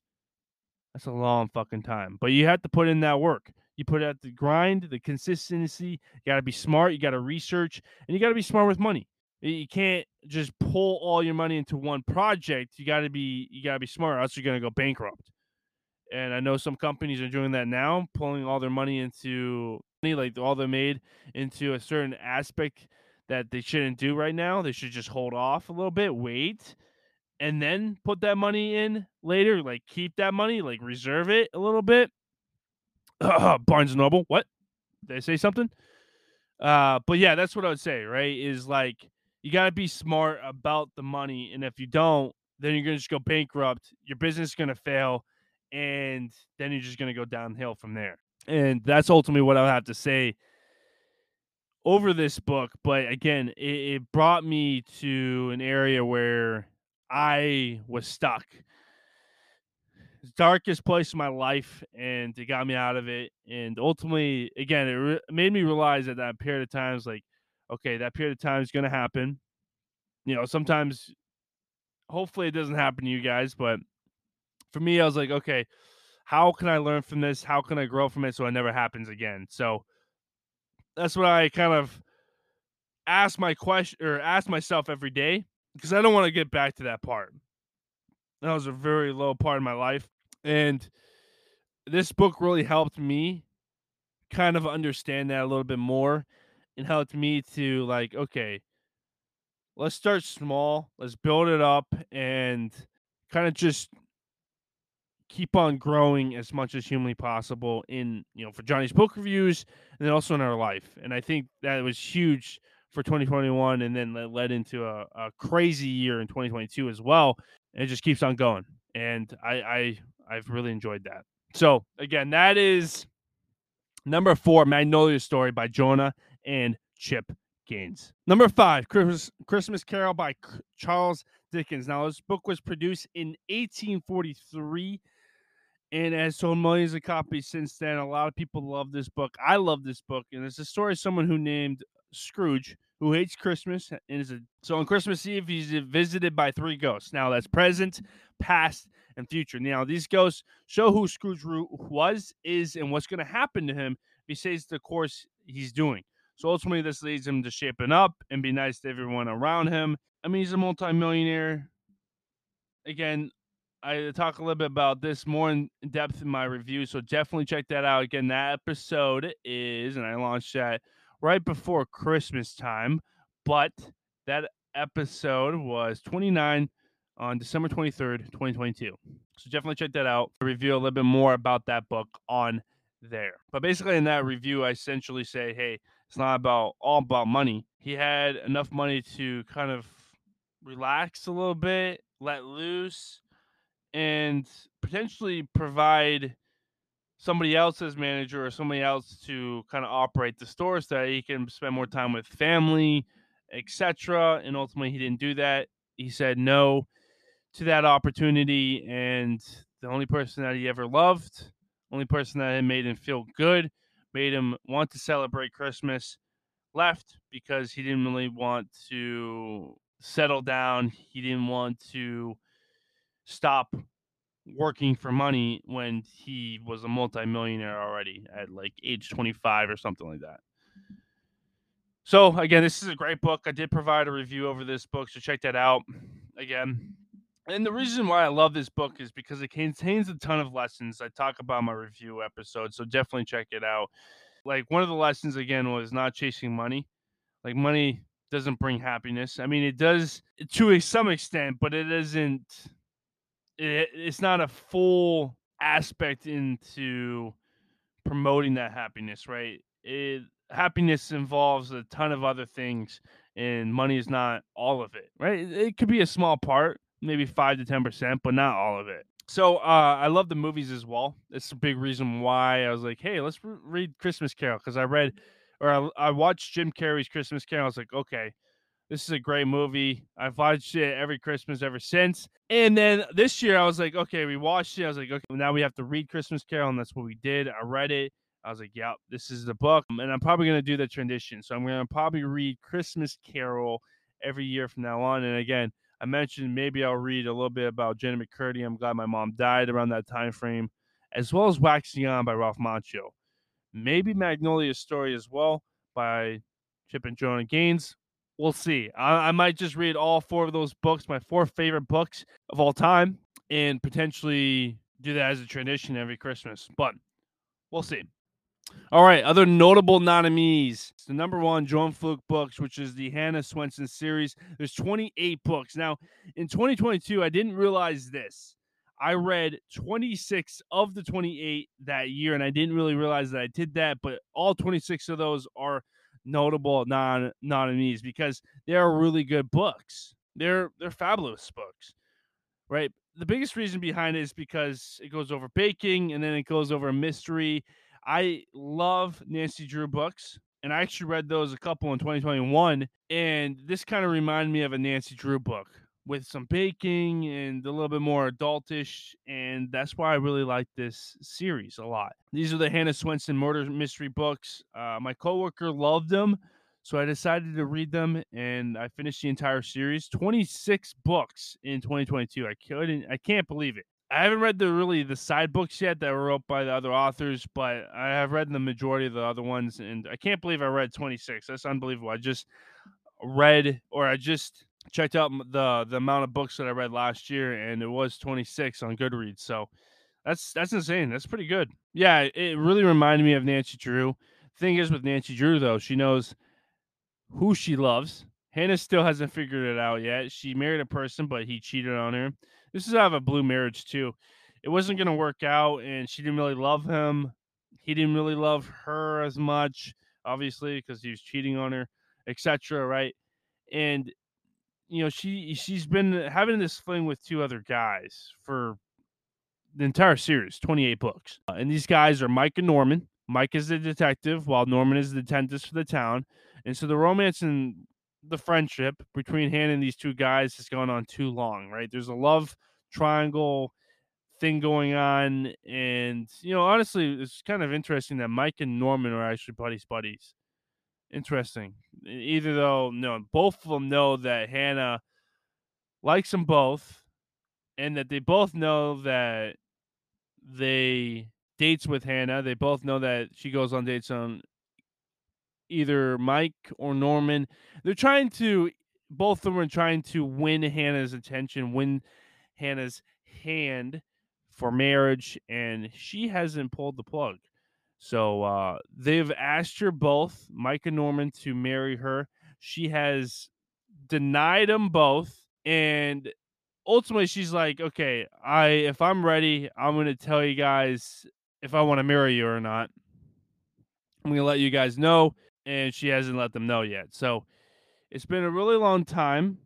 That's a long fucking time. But you have to put in that work. You put out the grind, the consistency. You got to be smart. You got to research. And you got to be smart with money. You can't just pull all your money into one project. You got to be smart, or else you're going to go bankrupt. And I know some companies are doing that now, pulling all their money into, like all they made, into a certain aspect that they shouldn't do right now. They should just hold off a little bit, wait, and then put that money in later, like keep that money, like reserve it a little bit. Barnes & Noble, what? Did I say something? But yeah, that's what I would say, right? Is like, you got to be smart about the money. And if you don't, then you're going to just go bankrupt. Your business is going to fail. And then you're just going to go downhill from there. And that's ultimately what I would have to say over this book. But again, it brought me to an area where I was stuck. It's the darkest place in my life, and it got me out of it. And ultimately, again, it made me realize that that period of time is like, okay, that period of time is going to happen. You know, sometimes, hopefully it doesn't happen to you guys, but for me, I was like, okay, how can I learn from this? How can I grow from it so it never happens again? So that's what I kind of ask myself every day. Because I don't want to get back to that part. That was a very low part of my life. And this book really helped me kind of understand that a little bit more. It helped me to, like, okay, let's start small. Let's build it up and kind of just keep on growing as much as humanly possible in, you know, for Johnny's book reviews and then also in our life. And I think that was huge for 2021, and then that led into a crazy year in 2022 as well. And it just keeps on going. And I've really enjoyed that. So again, that is number 4, Magnolia Story by Jonah and Chip Gaines. Number 5, Christmas Carol by Charles Dickens. Now, this book was produced in 1843 and has sold millions of copies since then. A lot of people love this book. I love this book. And it's the story of someone who named Scrooge, who hates Christmas. And so on Christmas Eve, he's visited by 3 ghosts. Now, that's present, past, and future. Now, these ghosts show who Scrooge was, is, and what's going to happen to him if he stays the course he's doing. So ultimately, this leads him to shaping up and be nice to everyone around him. I mean, he's a multimillionaire. Again, I talk a little bit about this more in depth in my review, so definitely check that out. Again, that episode is, and I launched that right before Christmas time, but that episode was 29 on December 23rd, 2022. So definitely check that out. I review a little bit more about that book on there. But basically in that review, I essentially say, hey, it's not all about money. He had enough money to kind of relax a little bit, let loose, and potentially provide somebody else's manager or somebody else to kind of operate the store so that he can spend more time with family, etc. And ultimately, he didn't do that. He said no to that opportunity, and the only person that he ever loved, only person that had made him feel good, made him want to celebrate Christmas, left because he didn't really want to settle down. He didn't want to stop working for money when he was a multimillionaire already at like age 25 or something like that. So again, this is a great book. I did provide a review over this book, so check that out again. And the reason why I love this book is because it contains a ton of lessons. I talk about in my review episode, so definitely check it out. Like one of the lessons again was not chasing money. Like money doesn't bring happiness. I mean, it does to some extent, but it isn't. It's not a full aspect into promoting that happiness, right? Happiness involves a ton of other things, and money is not all of it, right? It could be a small part, maybe 5 to 10%, but not all of it. So I love the movies as well. That's a big reason why I was like, hey, let's read Christmas Carol, because I watched Jim Carrey's Christmas Carol. I was like, okay, this is a great movie. I've watched it every Christmas ever since. And then this year I was like, okay, we watched it. I was like, okay, now we have to read Christmas Carol. And that's what we did. I read it. I was like, yep, this is the book. And I'm probably going to do that transition. So I'm going to probably read Christmas Carol every year from now on. And again, I mentioned maybe I'll read a little bit about Jennette McCurdy, I'm Glad My Mom Died, around that time frame, as well as Waxing On by Ralph Macchio. Maybe Magnolia Story as well by Chip and Joanna Gaines. We'll see. I might just read all 4 of those books, my 4 favorite books of all time, and potentially do that as a tradition every Christmas. But we'll see. All right, other notable nominees. It's the number 1, Joanne Fluke books, which is the Hannah Swenson series. There's 28 books. Now, in 2022, I didn't realize this. I read 26 of the 28 that year, and I didn't really realize that I did that, but all 26 of those are notable nominees because they are really good books. They're fabulous books, right? The biggest reason behind it is because it goes over baking, and then it goes over mystery. I love Nancy Drew books, and I actually read those a couple in 2021, and this kind of reminded me of a Nancy Drew book with some baking and a little bit more adultish, and that's why I really like this series a lot. These are the Hannah Swenson murder mystery books. My coworker loved them, so I decided to read them, and I finished the entire series. 26 books in 2022. I can't believe it. I haven't read the side books yet that were wrote by the other authors, but I have read the majority of the other ones, and I can't believe I read 26. That's unbelievable. I just checked out the amount of books that I read last year, and it was 26 on Goodreads. So that's insane. That's pretty good. Yeah, it really reminded me of Nancy Drew. Thing is with Nancy Drew, though, she knows who she loves. Hannah still hasn't figured it out yet. She married a person, but he cheated on her. This is out of a blue marriage, too. It wasn't going to work out, and she didn't really love him. He didn't really love her as much, obviously, because he was cheating on her, etc., right? And, you know, she's been having this fling with 2 other guys for the entire series, 28 books. And these guys are Mike and Norman, Mike is the detective, while Norman is the dentist for the town. And so the romance and the friendship between Han and these two guys has gone on too long, right? There's a love triangle thing going on. And, you know, honestly, it's kind of interesting that Mike and Norman are actually buddies. Interesting. Either though, no, both of them know that Hannah likes them both, and that they both know that they dates with Hannah. They both know that she goes on dates on either Mike or Norman. They're trying to, both of them are trying to win Hannah's attention, win Hannah's hand for marriage, and she hasn't pulled the plug. So they've asked her both, Mike and Norman, to marry her. She has denied them both. And ultimately, she's like, okay, if I'm ready, I'm going to tell you guys if I want to marry you or not. I'm going to let you guys know. And she hasn't let them know yet. So it's been a really long time.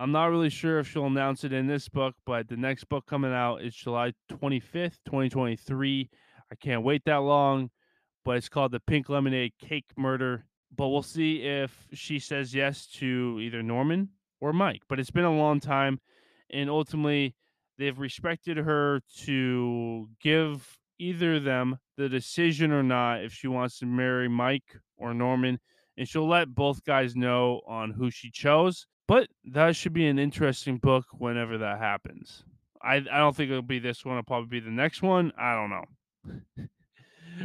I'm not really sure if she'll announce it in this book, but the next book coming out is July 25th, 2023. I can't wait that long, but it's called The Pink Lemonade Cake Murder. But we'll see if she says yes to either Norman or Mike. But it's been a long time, and ultimately they've respected her to give either of them the decision or not if she wants to marry Mike or Norman, and she'll let both guys know on who she chose. But that should be an interesting book whenever that happens. I don't think it'll be this one. It'll probably be the next one. I don't know.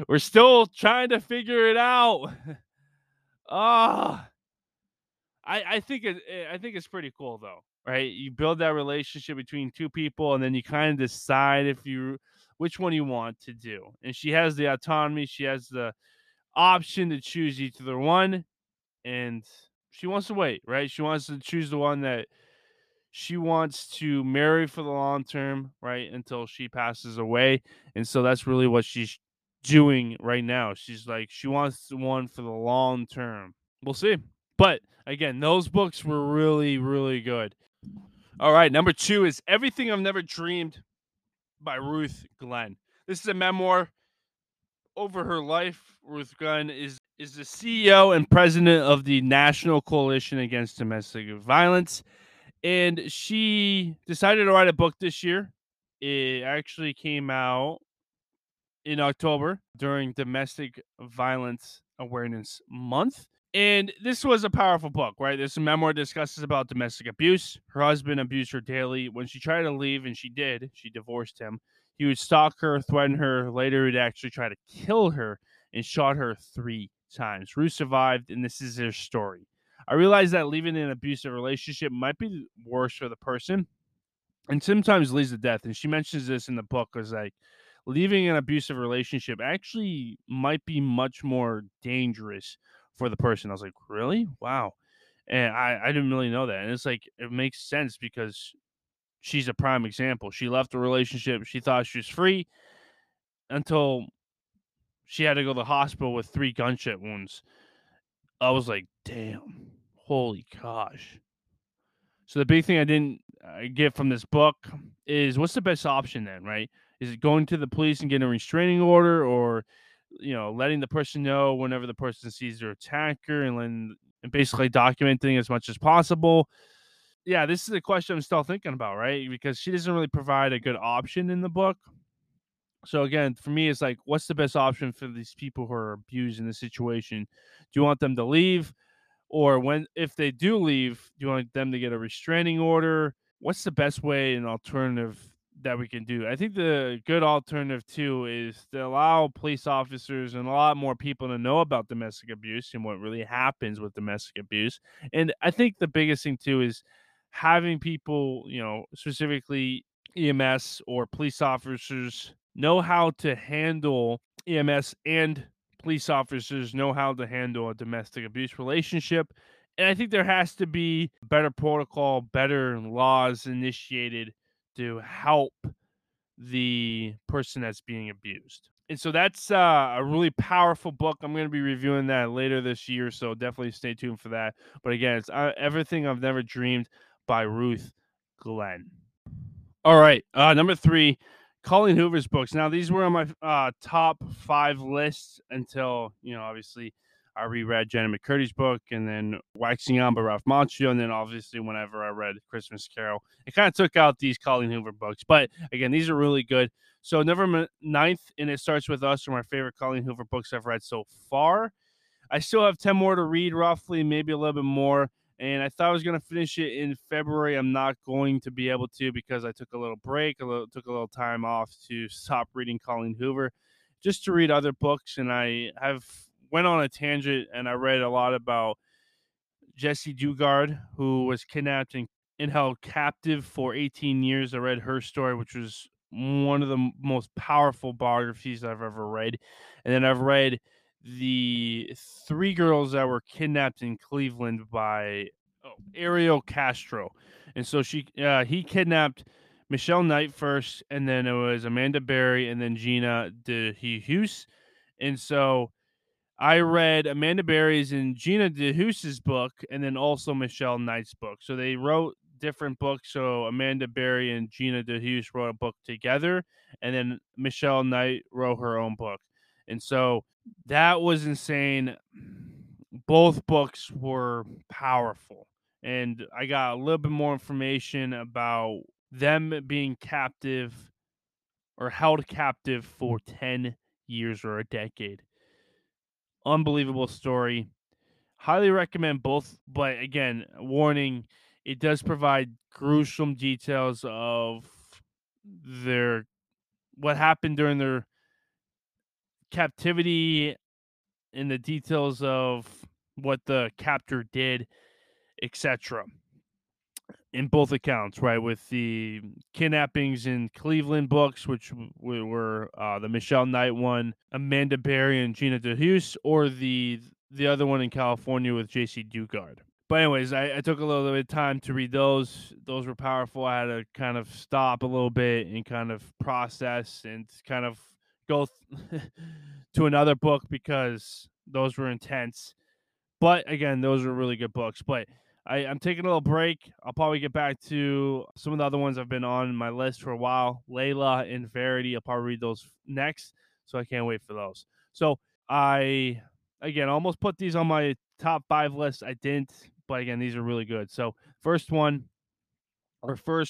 We're still trying to figure it out. I think it's pretty cool though, right? You build that relationship between two people, and then you kind of decide which one you want to do. And she has the autonomy, she has the option to choose either one, and she wants to wait, right? She wants to choose the one that she wants to marry for the long term, right, until she passes away. And so that's really what she's doing right now. She's like, she wants one for the long term. We'll see. But again, those books were really, really good. All right, number 2 is Everything I've Never Dreamed by Ruth Glenn. This is a memoir over her life. Ruth Glenn is the CEO and president of the National Coalition Against Domestic Violence. And she decided to write a book this year. It actually came out in October during Domestic Violence Awareness Month. And this was a powerful book, right? This memoir discusses about domestic abuse. Her husband abused her daily. When she tried to leave, and she did, she divorced him, he would stalk her, threaten her. Later, he'd actually try to kill her and shot her 3 times. Ruth survived, and this is her story. I realized that leaving an abusive relationship might be worse for the person and sometimes leads to death. And she mentions this in the book, because like leaving an abusive relationship actually might be much more dangerous for the person. I was like, really? Wow. And I didn't really know that. And it's like, it makes sense because she's a prime example. She left a relationship. She thought she was free until she had to go to the hospital with 3 gunshot wounds. I was like, damn, holy gosh. So the big thing I didn't get from this book is, what's the best option then, right? Is it going to the police and getting a restraining order, or, you know, letting the person know whenever the person sees their attacker and basically documenting as much as possible? Yeah, this is a question I'm still thinking about, right? Because she doesn't really provide a good option in the book. So again, for me, it's like, what's the best option for these people who are abused in this situation? Do you want them to leave? Or if they do leave, do you want them to get a restraining order? What's the best way and alternative that we can do? I think the good alternative, too, is to allow police officers and a lot more people to know about domestic abuse and what really happens with domestic abuse. And I think the biggest thing, too, is having people, you know, specifically EMS or police officers, know how to handle EMS, and police officers know how to handle a domestic abuse relationship. And I think there has to be better protocol, better laws initiated to help the person that's being abused. And so that's a really powerful book. I'm going to be reviewing that later this year, so definitely stay tuned for that. But again, it's Everything I've Never Dreamed by Ruth Glenn. All right, number 3. Colleen Hoover's books. Now, these were on my top five lists until, you know, obviously I reread Jennette McCurdy's book and then Waxing On by Ralph Macchio. And then obviously whenever I read Christmas Carol, it kind of took out these Colleen Hoover books. But again, these are really good. So November 9th, and It Starts With Us, are my favorite Colleen Hoover books I've read so far. I still have 10 more to read, roughly, maybe a little bit more. And I thought I was going to finish it in February. I'm not going to be able to because I took a little break, took a little time off to stop reading Colleen Hoover just to read other books. And I have went on a tangent, and I read a lot about Jessie Dugard, who was kidnapped and held captive for 18 years. I read her story, which was one of the most powerful biographies I've ever read. And then I've read the three girls that were kidnapped in Cleveland by Ariel Castro. And so he kidnapped Michelle Knight first, and then it was Amanda Berry, and then Gina DeHusse. And so I read Amanda Berry's and Gina DeHusse's book, and then also Michelle Knight's book. So they wrote different books. So Amanda Berry and Gina DeHusse wrote a book together, and then Michelle Knight wrote her own book. And so that was insane. Both books were powerful. And I got a little bit more information about them being captive or held captive for 10 years or a decade. Unbelievable story. Highly recommend both. But again, warning, it does provide gruesome details of what happened during their captivity and the details of what the captor did, etc. In both accounts, right? With the kidnappings in Cleveland books, which were the Michelle Knight one, Amanda Berry and Gina DeHusse, or the other one in California with J.C. Dugard. But anyways, I took a little bit of time to read those. Those were powerful. I had to kind of stop a little bit and kind of process and kind of go to another book because those were intense. But again, those were really good books. But I'm taking a little break. I'll probably get back to some of the other ones I've been on my list for a while. Layla and Verity, I'll probably read those next. So I can't wait for those. So I, again, almost put these on my top five list. I didn't. But again, these are really good. So first,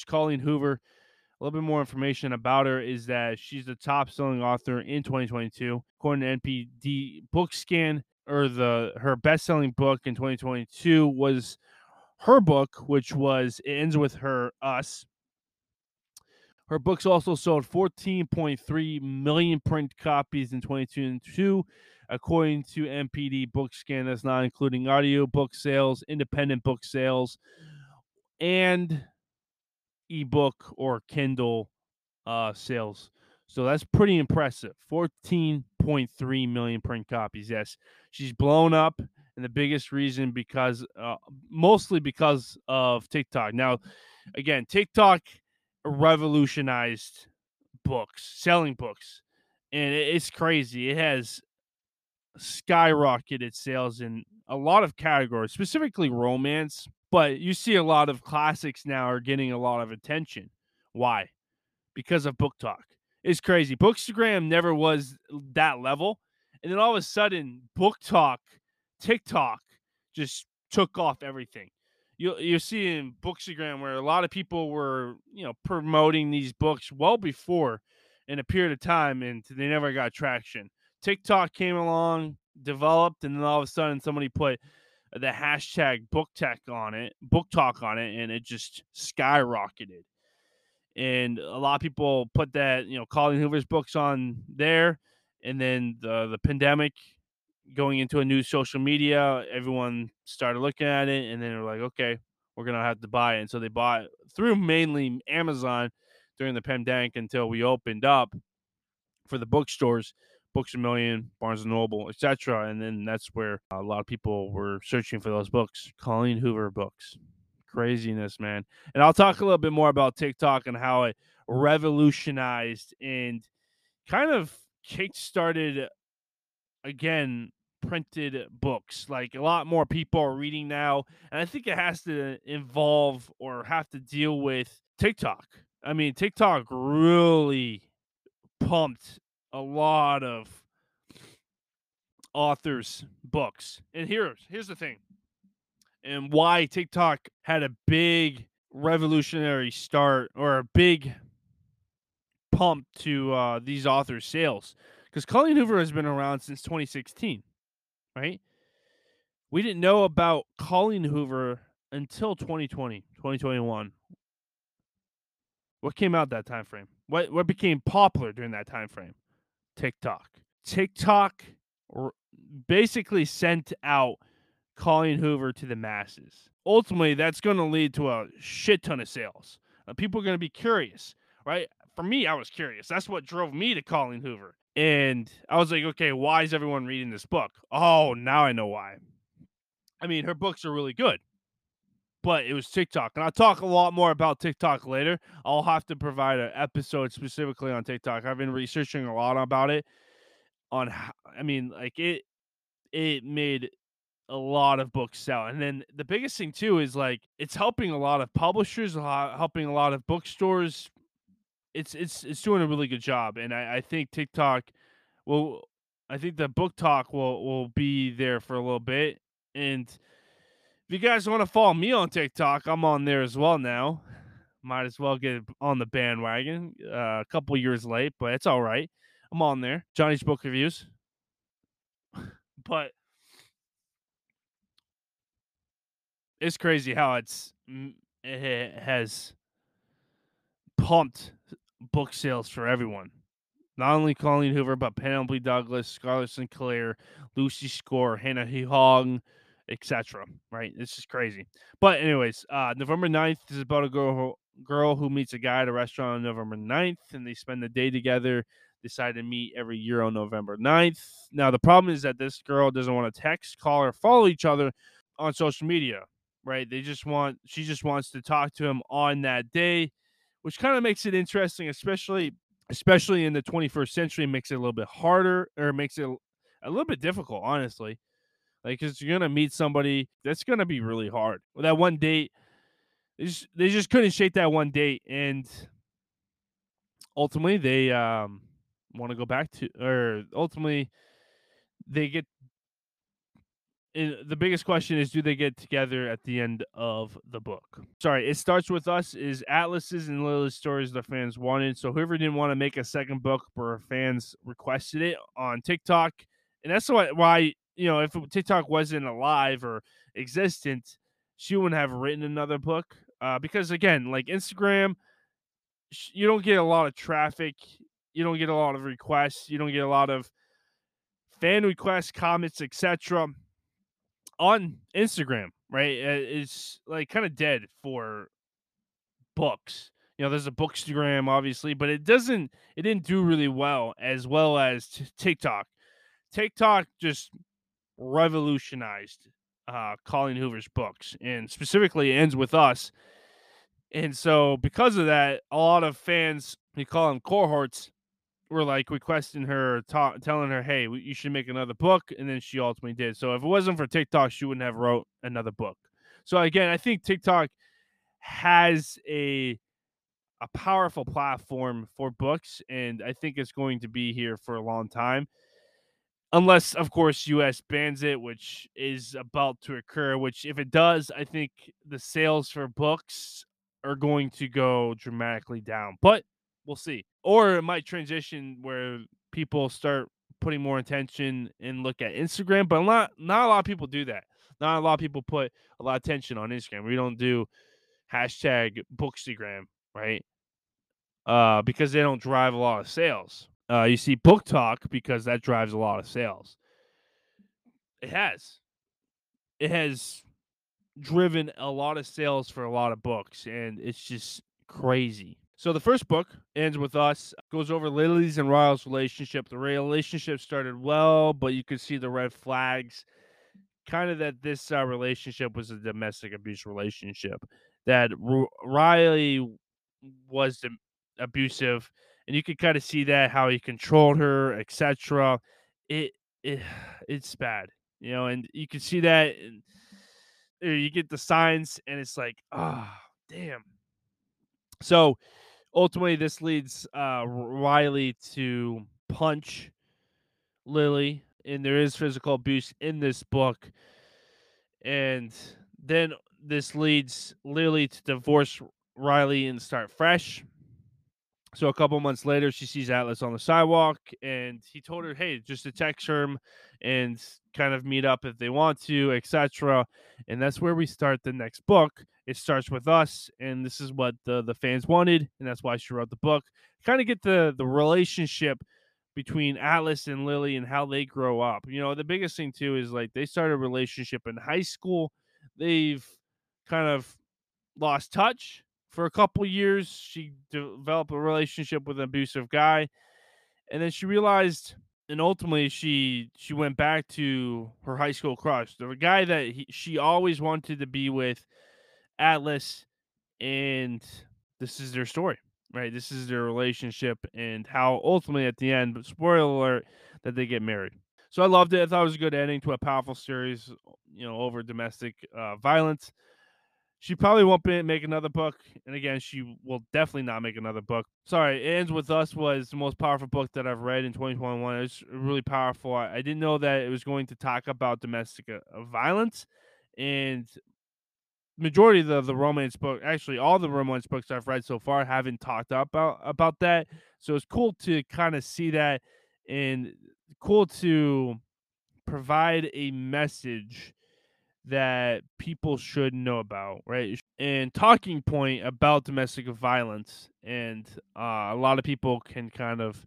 Colleen Hoover. A little bit more information about her is that she's the top-selling author in 2022. According to NPD BookScan, her best-selling book in 2022 was her book, which was It Ends with Us. Her books also sold 14.3 million print copies in 2022, according to NPD BookScan. That's not including audio book sales, independent book sales, and ebook or Kindle sales. So that's pretty impressive. 14.3 million print copies. Yes, she's blown up, and the biggest reason mostly because of TikTok. Now, again, TikTok revolutionized books, selling books, and it's crazy. It has skyrocketed sales in a lot of categories, specifically romance. But you see a lot of classics now are getting a lot of attention. Why? Because of BookTok. It's crazy. Bookstagram never was that level. And then all of a sudden, TikTok just took off everything. You're seeing Bookstagram where a lot of people were, you know, promoting these books well before in a period of time, and they never got traction. TikTok came along, developed, and then all of a sudden somebody put the hashtag BookTok on it, and it just skyrocketed. And a lot of people put that, you know, Colleen Hoover's books on there, and then the pandemic going into a new social media, everyone started looking at it, and then they're like, okay, we're going to have to buy it. And so they bought through mainly Amazon during the pandemic until we opened up for the bookstores. Books a Million, Barnes & Noble, etc. And then that's where a lot of people were searching for those books. Colleen Hoover books. Craziness, man. And I'll talk a little bit more about TikTok and how it revolutionized and kind of kickstarted, again, printed books. Like, a lot more people are reading now. And I think it has to involve or have to deal with TikTok. I mean, TikTok really pumped a lot of authors' books. And here's the thing, and why TikTok had a big revolutionary start or a big pump to these authors' sales. Because Colleen Hoover has been around since 2016, right? We didn't know about Colleen Hoover until 2020, 2021. What came out that time frame? What became popular during that time frame? TikTok. TikTok basically sent out Colleen Hoover to the masses. Ultimately, that's going to lead to a shit ton of sales. People are going to be curious, right? For me, I was curious. That's what drove me to Colleen Hoover. And I was like, okay, why is everyone reading this book? Oh, now I know why. I mean, her books are really good, but it was TikTok. And I'll talk a lot more about TikTok later. I'll have to provide an episode specifically on TikTok. I've been researching a lot about it. It made a lot of books sell. And then the biggest thing, too, is like it's helping a lot of publishers, helping a lot of bookstores. It's doing a really good job, and I think TikTok will. I think that BookTok will be there for a little bit. And if you guys want to follow me on TikTok, I'm on there as well now. Might as well get on the bandwagon. A couple years late, but it's all right. I'm on there, Johnny's Book Reviews. But it's crazy how it has pumped book sales for everyone. Not only Colleen Hoover, but Penelope Douglas, Scarlett Sinclair, Lucy Score, Hannah Hong, etc. Right? This is crazy. But anyways, November 9th is about a girl who meets a guy at a restaurant on November 9th, and they spend the day together, decide to meet every year on November 9th. Now, the problem is that this girl doesn't want to text, call, or follow each other on social media. Right? She just wants to talk to him on that day, which kind of makes it interesting, especially in the 21st century, makes it a little bit harder, or makes it a little bit difficult, honestly. Like, because you're going to meet somebody that's going to be really hard. Well, that one date, they just couldn't shake that one date. And ultimately, they want to go back to, or ultimately, they get, and the biggest question is, do they get together at the end of the book? Sorry, It Starts With Us is Atlas's and Lily's stories the fans wanted. So whoever didn't want to make a second book, but her fans requested it on TikTok. And that's why, you know, if TikTok wasn't alive or existent, she wouldn't have written another book. Because, again, like Instagram, you don't get a lot of traffic. You don't get a lot of requests. You don't get a lot of fan requests, comments, etc. on Instagram, right? It's like kind of dead for books. You know, there's a Bookstagram, obviously, but it didn't do really well as TikTok. TikTok just revolutionized Colleen Hoover's books, and specifically It Ends With Us. And so because of that, a lot of fans, we call them cohorts, were like requesting her, telling her, hey, you should make another book. And then she ultimately did. So if it wasn't for TikTok, she wouldn't have wrote another book. So again, I think TikTok has a powerful platform for books. And I think it's going to be here for a long time. Unless, of course, US bans it, which is about to occur, which if it does, I think the sales for books are going to go dramatically down. But we'll see. Or it might transition where people start putting more attention and look at Instagram. But not a lot of people do that. Not a lot of people put a lot of attention on Instagram. We don't do hashtag Bookstagram, right? Because they don't drive a lot of sales. You see BookTok because that drives a lot of sales. It has driven a lot of sales for a lot of books. And it's just crazy. So the first book, Ends With Us, goes over Lily's and Ryle's relationship. The relationship started well, but you could see the red flags, kind of that this relationship was a domestic abuse relationship, that Riley was abusive, and you could kind of see that, how he controlled her, etc. It's bad, you know, and you can see that, and you get the signs, and it's like, oh, damn. So Ultimately, this leads Riley to punch Lily, and there is physical abuse in this book. And then this leads Lily to divorce Riley and start fresh. So a couple months later, she sees Atlas on the sidewalk, and he told her, hey, just to text him and kind of meet up if they want to, etc. And that's where we start the next book. It starts with us, and this is what the fans wanted, and that's why she wrote the book. Kind of get the relationship between Atlas and Lily and how they grow up. You know, the biggest thing, too, is like they started a relationship in high school. They've kind of lost touch. For a couple years, she developed a relationship with an abusive guy. And then she realized, and ultimately she went back to her high school crush, the guy that she always wanted to be with, Atlas. And this is their story, right? This is their relationship and how ultimately at the end, but spoiler alert, that they get married. So I loved it. I thought it was a good ending to a powerful series, you know, over domestic violence. She probably won't make another book. And again, she will definitely not make another book. Sorry, It Ends With Us was the most powerful book that I've read in 2021. It was really powerful. I didn't know that it was going to talk about domestic violence. And majority of the romance book, actually all the romance books I've read so far haven't talked about that. So it's cool to kind of see that and cool to provide a message that people should know about, right? And talking point about domestic violence, and a lot of people can kind of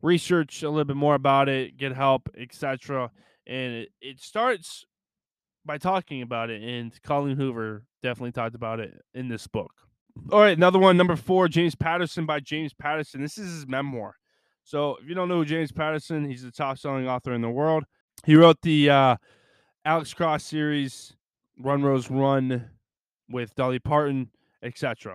research a little bit more about it, get help, etc. And it starts by talking about it, and Colleen Hoover definitely talked about it in this book. All right, another one, number 4, James Patterson by James Patterson. This is his memoir. So if you don't know who James Patterson, he's the top-selling author in the world. He wrote the Alex Cross series, Run Rose Run with Dolly Parton, etc.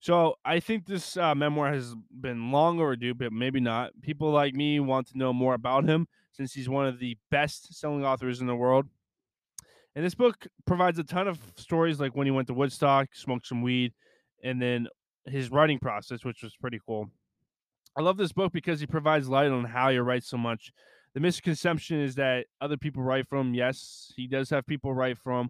So I think this memoir has been long overdue, but maybe not. People like me want to know more about him since he's one of the best-selling authors in the world. And this book provides a ton of stories like when he went to Woodstock, smoked some weed, and then his writing process, which was pretty cool. I love this book because he provides light on how you write so much. The misconception is that other people write for him. Yes, he does have people write for him.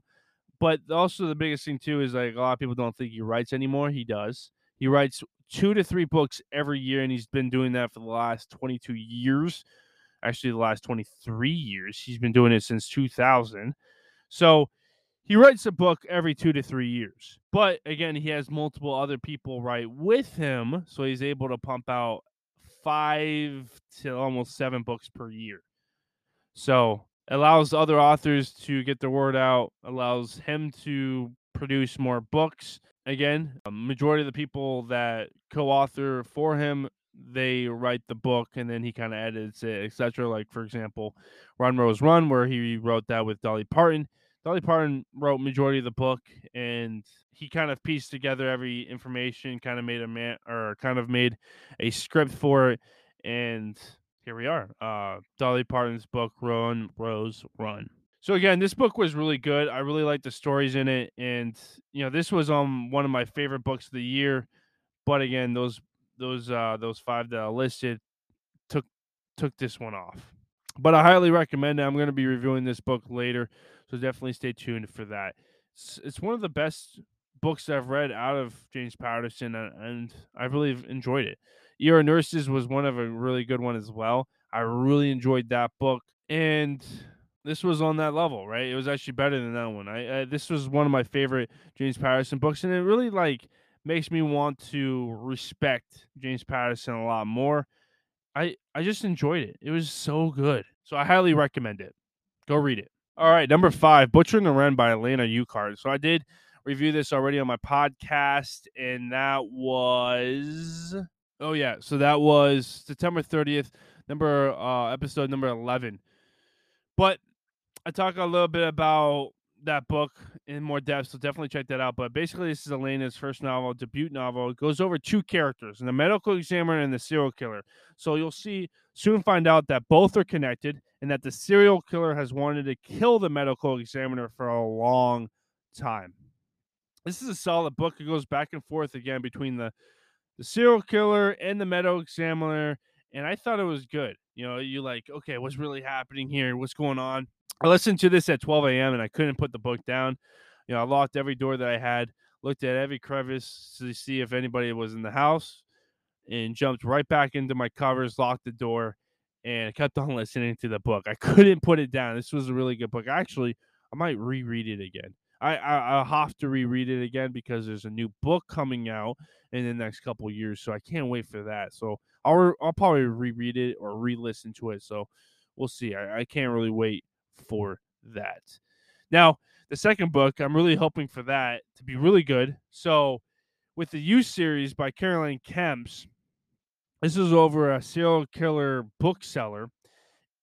But also the biggest thing, too, is like a lot of people don't think he writes anymore. He does. He writes 2 to 3 books every year, and he's been doing that for the last 22 years. Actually, the last 23 years. He's been doing it since 2000. So he writes a book every 2 to 3 years. But, again, he has multiple other people write with him, so he's able to pump out 5 to almost 7 books per year. So allows other authors to get their word out, allows him to produce more books. Again, a majority of the people that co-author for him, they write the book and then he kind of edits it, etc. Like, for example, Run Rose Run, where he wrote that with Dolly Parton. Dolly Parton wrote majority of the book, and he kind of pieced together every information, kind of made a script for it, and here we are. Dolly Parton's book, Run Rose Run. So again, this book was really good. I really liked the stories in it, and you know, this was one of my favorite books of the year. But again, those 5 that I listed took this one off. But I highly recommend it. I'm going to be reviewing this book later, so definitely stay tuned for that. It's one of the best books I've read out of James Patterson, and I really enjoyed it. ER Nurses was a really good one as well. I really enjoyed that book, and this was on that level, right? It was actually better than that one. This was one of my favorite James Patterson books, and it really makes me want to respect James Patterson a lot more. I just enjoyed it. It was so good. So I highly recommend it. Go read it. All right, number 5, Butcher in the Ren by Elena Ucard. So I did review this already on my podcast, and that was... Oh, yeah. So that was September 30th, episode number 11. But I talk a little bit about that book in more depth, so definitely check that out. But basically, this is Elena's first novel, debut novel. It goes over 2 characters, the medical examiner and the serial killer. So you'll soon find out that both are connected and that the serial killer has wanted to kill the medical examiner for a long time. This is a solid book. It goes back and forth again between the The Serial Killer and the Medical Examiner, and I thought it was good. You know, you're like, okay, what's really happening here? What's going on? I listened to this at 12 a.m. and I couldn't put the book down. You know, I locked every door that I had, looked at every crevice to see if anybody was in the house, and jumped right back into my covers, locked the door, and I kept on listening to the book. I couldn't put it down. This was a really good book. Actually, I might reread it again. I'll have to reread it again because there's a new book coming out in the next couple of years, so I can't wait for that. So I'll probably reread it or re-listen to it. So we'll see. I can't really wait for that. Now, the second book, I'm really hoping for that to be really good. So with the You series by Caroline Kemps, this is over a serial killer bookseller,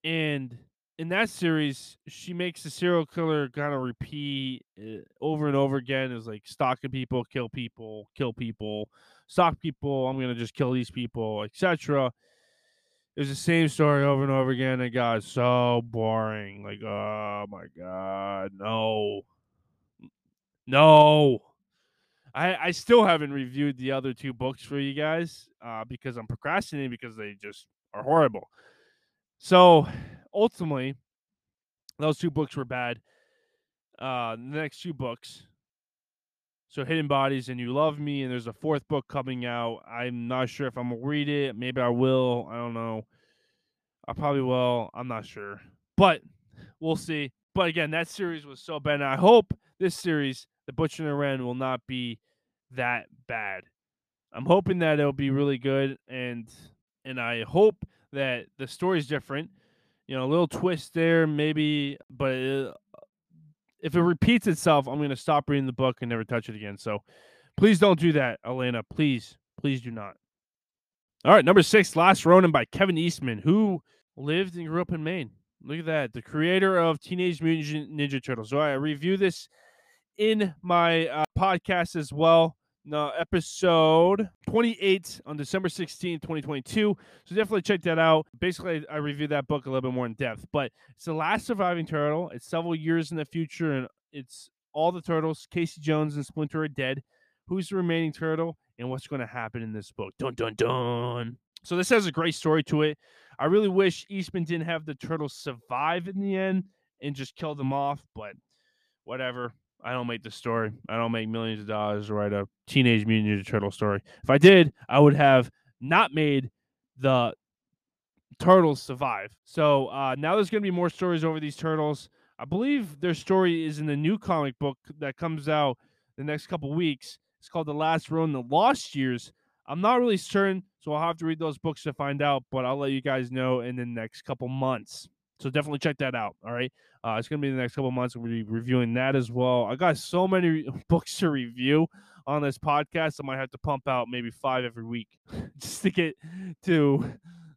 and in that series, she makes the serial killer kind of repeat over and over again. It's like stalking people, kill people, stalk people. I'm going to just kill these people, etc. It was the same story over and over again. It got so boring. Like, oh, my God. No. I still haven't reviewed the other two books for you guys because I'm procrastinating because they just are horrible. So ultimately, those two books were bad. The next two books, so Hidden Bodies and You Love Me, and there's a fourth book coming out. I'm not sure if I'm going to read it. Maybe I will. I don't know. I probably will. I'm not sure. But we'll see. But again, that series was so bad. And I hope this series, The Butcher and the Wren, will not be that bad. I'm hoping that it'll be really good, and I hope that the story's different. You know, a little twist there, maybe, but if it repeats itself, I'm going to stop reading the book and never touch it again. So please don't do that, Elena. Please do not. All right, number 6, Last Ronin by Kevin Eastman, who lived and grew up in Maine. Look at that. The creator of Teenage Mutant Ninja Turtles. So I review this in my podcast as well. No, episode 28 on December 16, 2022. So definitely check that out. Basically, I reviewed that book a little bit more in depth. But it's the last surviving turtle. It's several years in the future, and it's all the turtles. Casey Jones and Splinter are dead. Who's the remaining turtle, and what's going to happen in this book? Dun, dun, dun. So this has a great story to it. I really wish Eastman didn't have the turtles survive in the end and just kill them off, but whatever. I don't make the story. I don't make millions of dollars to write a Teenage Mutant Ninja Turtle story. If I did, I would have not made the turtles survive. So now there's going to be more stories over these turtles. I believe their story is in the new comic book that comes out the next couple weeks. It's called The Last Ronin, The Lost Years. I'm not really certain, so I'll have to read those books to find out, but I'll let you guys know in the next couple months. So definitely check that out, all right? It's going to be the next couple of months. We'll be reviewing that as well. I got so many books to review on this podcast. I might have to pump out maybe 5 every week just to get to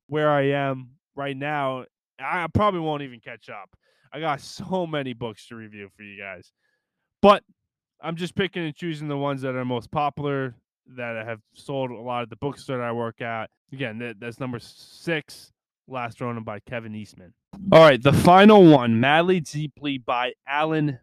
where I am right now. I probably won't even catch up. I got so many books to review for you guys. But I'm just picking and choosing the ones that are most popular, that I have sold a lot of the bookstore that I work at. Again, that's number 6. Last Ronin by Kevin Eastman. All right, the final one, Madly Deeply by Alan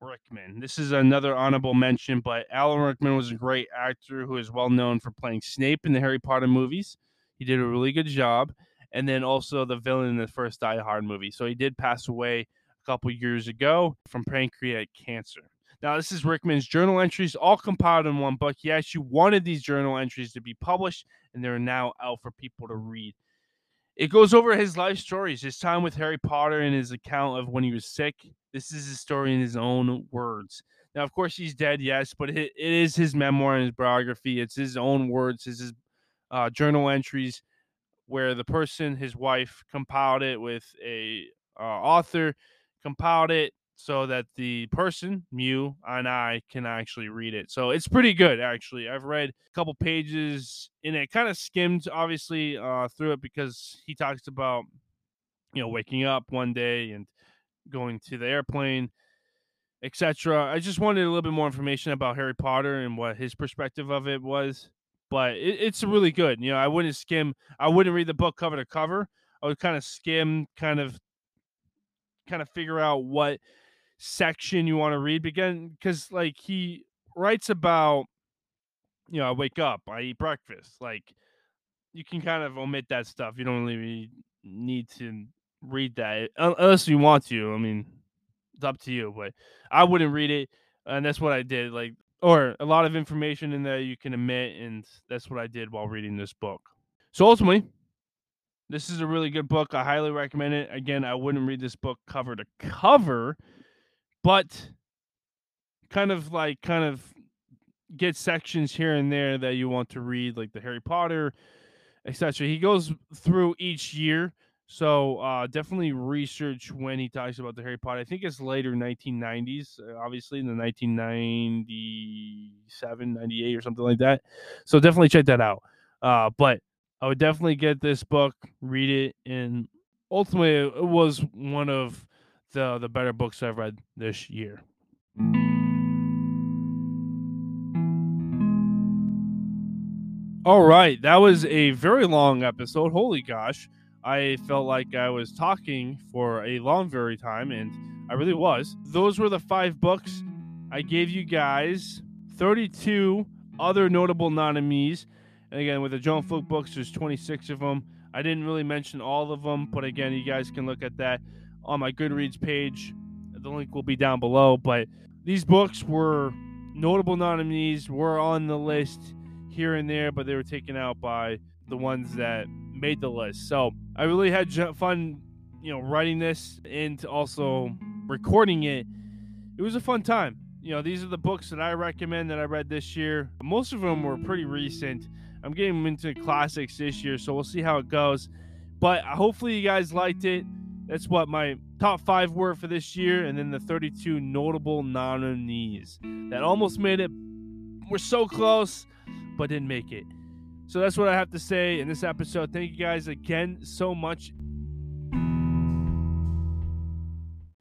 Rickman. This is another honorable mention, but Alan Rickman was a great actor who is well known for playing Snape in the Harry Potter movies. He did a really good job, and then also the villain in the first Die Hard movie. So he did pass away a couple years ago from pancreatic cancer. Now, this is Rickman's journal entries, all compiled in one book. He actually wanted these journal entries to be published, and they're now out for people to read. It goes over his life stories, his time with Harry Potter, and his account of when he was sick. This is his story in his own words. Now, of course, he's dead, yes, but it is his memoir and his biography. It's his own words, his journal entries, where the person, his wife, compiled it with a author, compiled it so that the person, you and I, can actually read it. So it's pretty good, actually. I've read a couple pages and it kind of skimmed, obviously, through it, because he talks about, you know, waking up one day and going to the airplane, etc. I just wanted a little bit more information about Harry Potter and what his perspective of it was, but it's really good. You know, I wouldn't read the book cover to cover. I would kind of skim, kind of figure out what section you want to read, because like he writes about you know, I wake up, I eat breakfast. Like, you can kind of omit that stuff. You don't really need to read that unless you want to. I mean, it's up to you, but I wouldn't read it. And that's what I did. Like, or a lot of information in there you can omit. And that's what I did while reading this book. So ultimately, this is a really good book. I highly recommend it. Again, I wouldn't read this book cover to cover, but kind of get sections here and there that you want to read, like the Harry Potter, etc. He goes through each year, so definitely research when he talks about the Harry Potter. I think it's later 1990s, obviously in the 1997, 98 or something like that. So definitely check that out. But I would definitely get this book, read it, and ultimately it was one of the better books I've read this year. All right, that was a very long episode. Holy gosh, I felt like I was talking for a long very time, and I really was. Those were the 5 books. I gave you guys 32 other notable nominees. And again, with the Joanne Fluke books, there's 26 of them. I didn't really mention all of them, but again, you guys can look at that on my Goodreads page. The link will be down below. But these books were notable nominees, were on the list here and there, but they were taken out by the ones that made the list. So I really had fun, you know, writing this and also recording it. It was a fun time. You know, these are the books that I recommend that I read this year. Most of them were pretty recent. I'm getting into classics this year, so we'll see how it goes. But hopefully you guys liked it. That's what my top 5 were for this year, and then the 32 notable nominees. That almost made it. We're so close, but didn't make it. So that's what I have to say in this episode. Thank you guys again so much.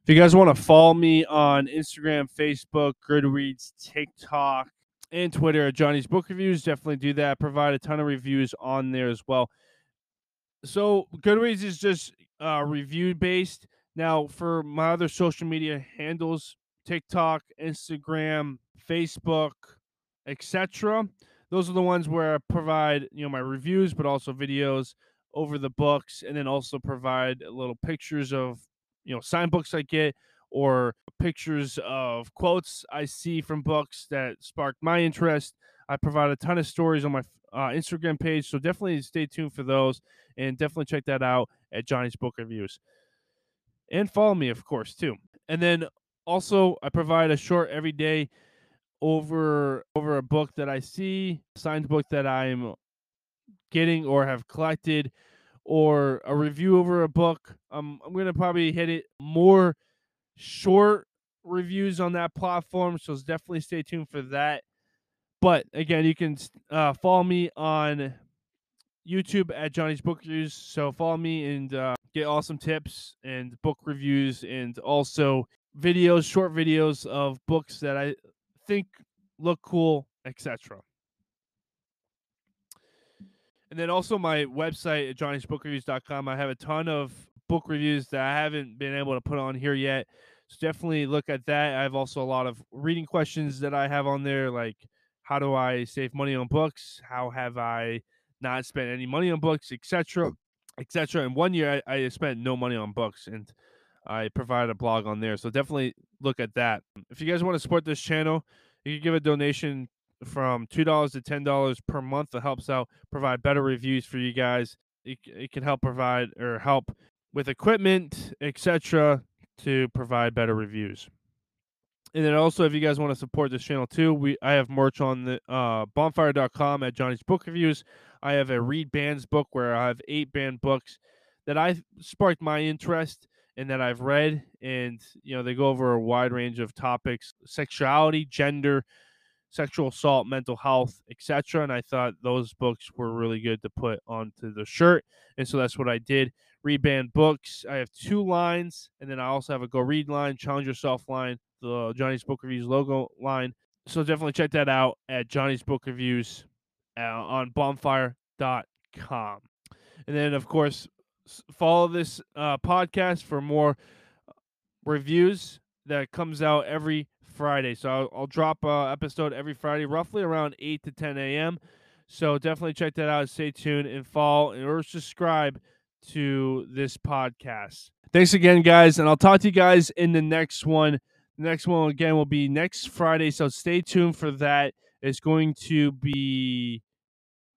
If you guys want to follow me on Instagram, Facebook, Goodreads, TikTok, and Twitter at Johnny's Book Reviews, definitely do that. I provide a ton of reviews on there as well. So Goodreads is just review based. Now for my other social media handles, TikTok, Instagram, Facebook, etc., those are the ones where I provide, you know, my reviews, but also videos over the books, and then also provide little pictures of, you know, signed books I get, or pictures of quotes I see from books that sparked my interest. I provide a ton of stories on my Instagram page, so definitely stay tuned for those, and definitely check that out at Johnny's Book Reviews. And follow me, of course, too. And then also, I provide a short every day over a book that I see, signed book that I'm getting or have collected, or a review over a book. I'm going to probably hit it more short reviews on that platform, so definitely stay tuned for that. But again, you can follow me on YouTube at Johnny's Book Reviews, so follow me and get awesome tips and book reviews, and also videos, short videos of books that I think look cool, etc. And then also my website at johnnisbookreviews.com. I have a ton of book reviews that I haven't been able to put on here yet, so definitely look at that. I have also a lot of reading questions that I have on there, like how do I save money on books, how have I not spent any money on books, etc., etc. And one year I spent no money on books, and I provide a blog on there, so definitely look at that. If you guys want to support this channel, you can give a donation from $2 to $10 per month. That helps out provide better reviews for you guys. It can help provide or help with equipment, etc., to provide better reviews. And then also, if you guys want to support this channel too, I have merch on the bonfire.com at Johnny's Book Reviews. I have a Read Bands book where I have 8 banned books that I sparked my interest and that I've read, and you know, they go over a wide range of topics: sexuality, gender, sexual assault, mental health, etc. And I thought those books were really good to put onto the shirt, and so that's what I did. Reband books, I have 2 lines, and then I also have a Go Read line, Challenge Yourself line, the Johnny's Book Reviews logo line. So definitely check that out at Johnny's Book Reviews on bonfire.com. And then of course, follow this podcast for more reviews that comes out every Friday. So I'll drop an episode every Friday, roughly around 8 to 10 a.m. So definitely check that out. Stay tuned and follow or subscribe to this podcast. Thanks again, guys, and I'll talk to you guys in the next one. The next one, again, will be next Friday, so stay tuned for that. It's going to be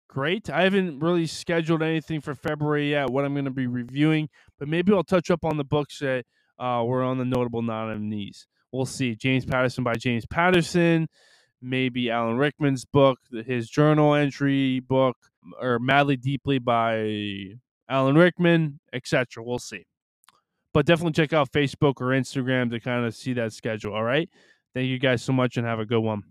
great. I haven't really scheduled anything for February yet, what I'm going to be reviewing, but maybe I'll touch up on the books that were on the notable nominees. We'll see. James Patterson by James Patterson, maybe Alan Rickman's book, his journal entry book, or Madly Deeply by Alan Rickman, etc. We'll see. But definitely check out Facebook or Instagram to kind of see that schedule, all right? Thank you guys so much and have a good one.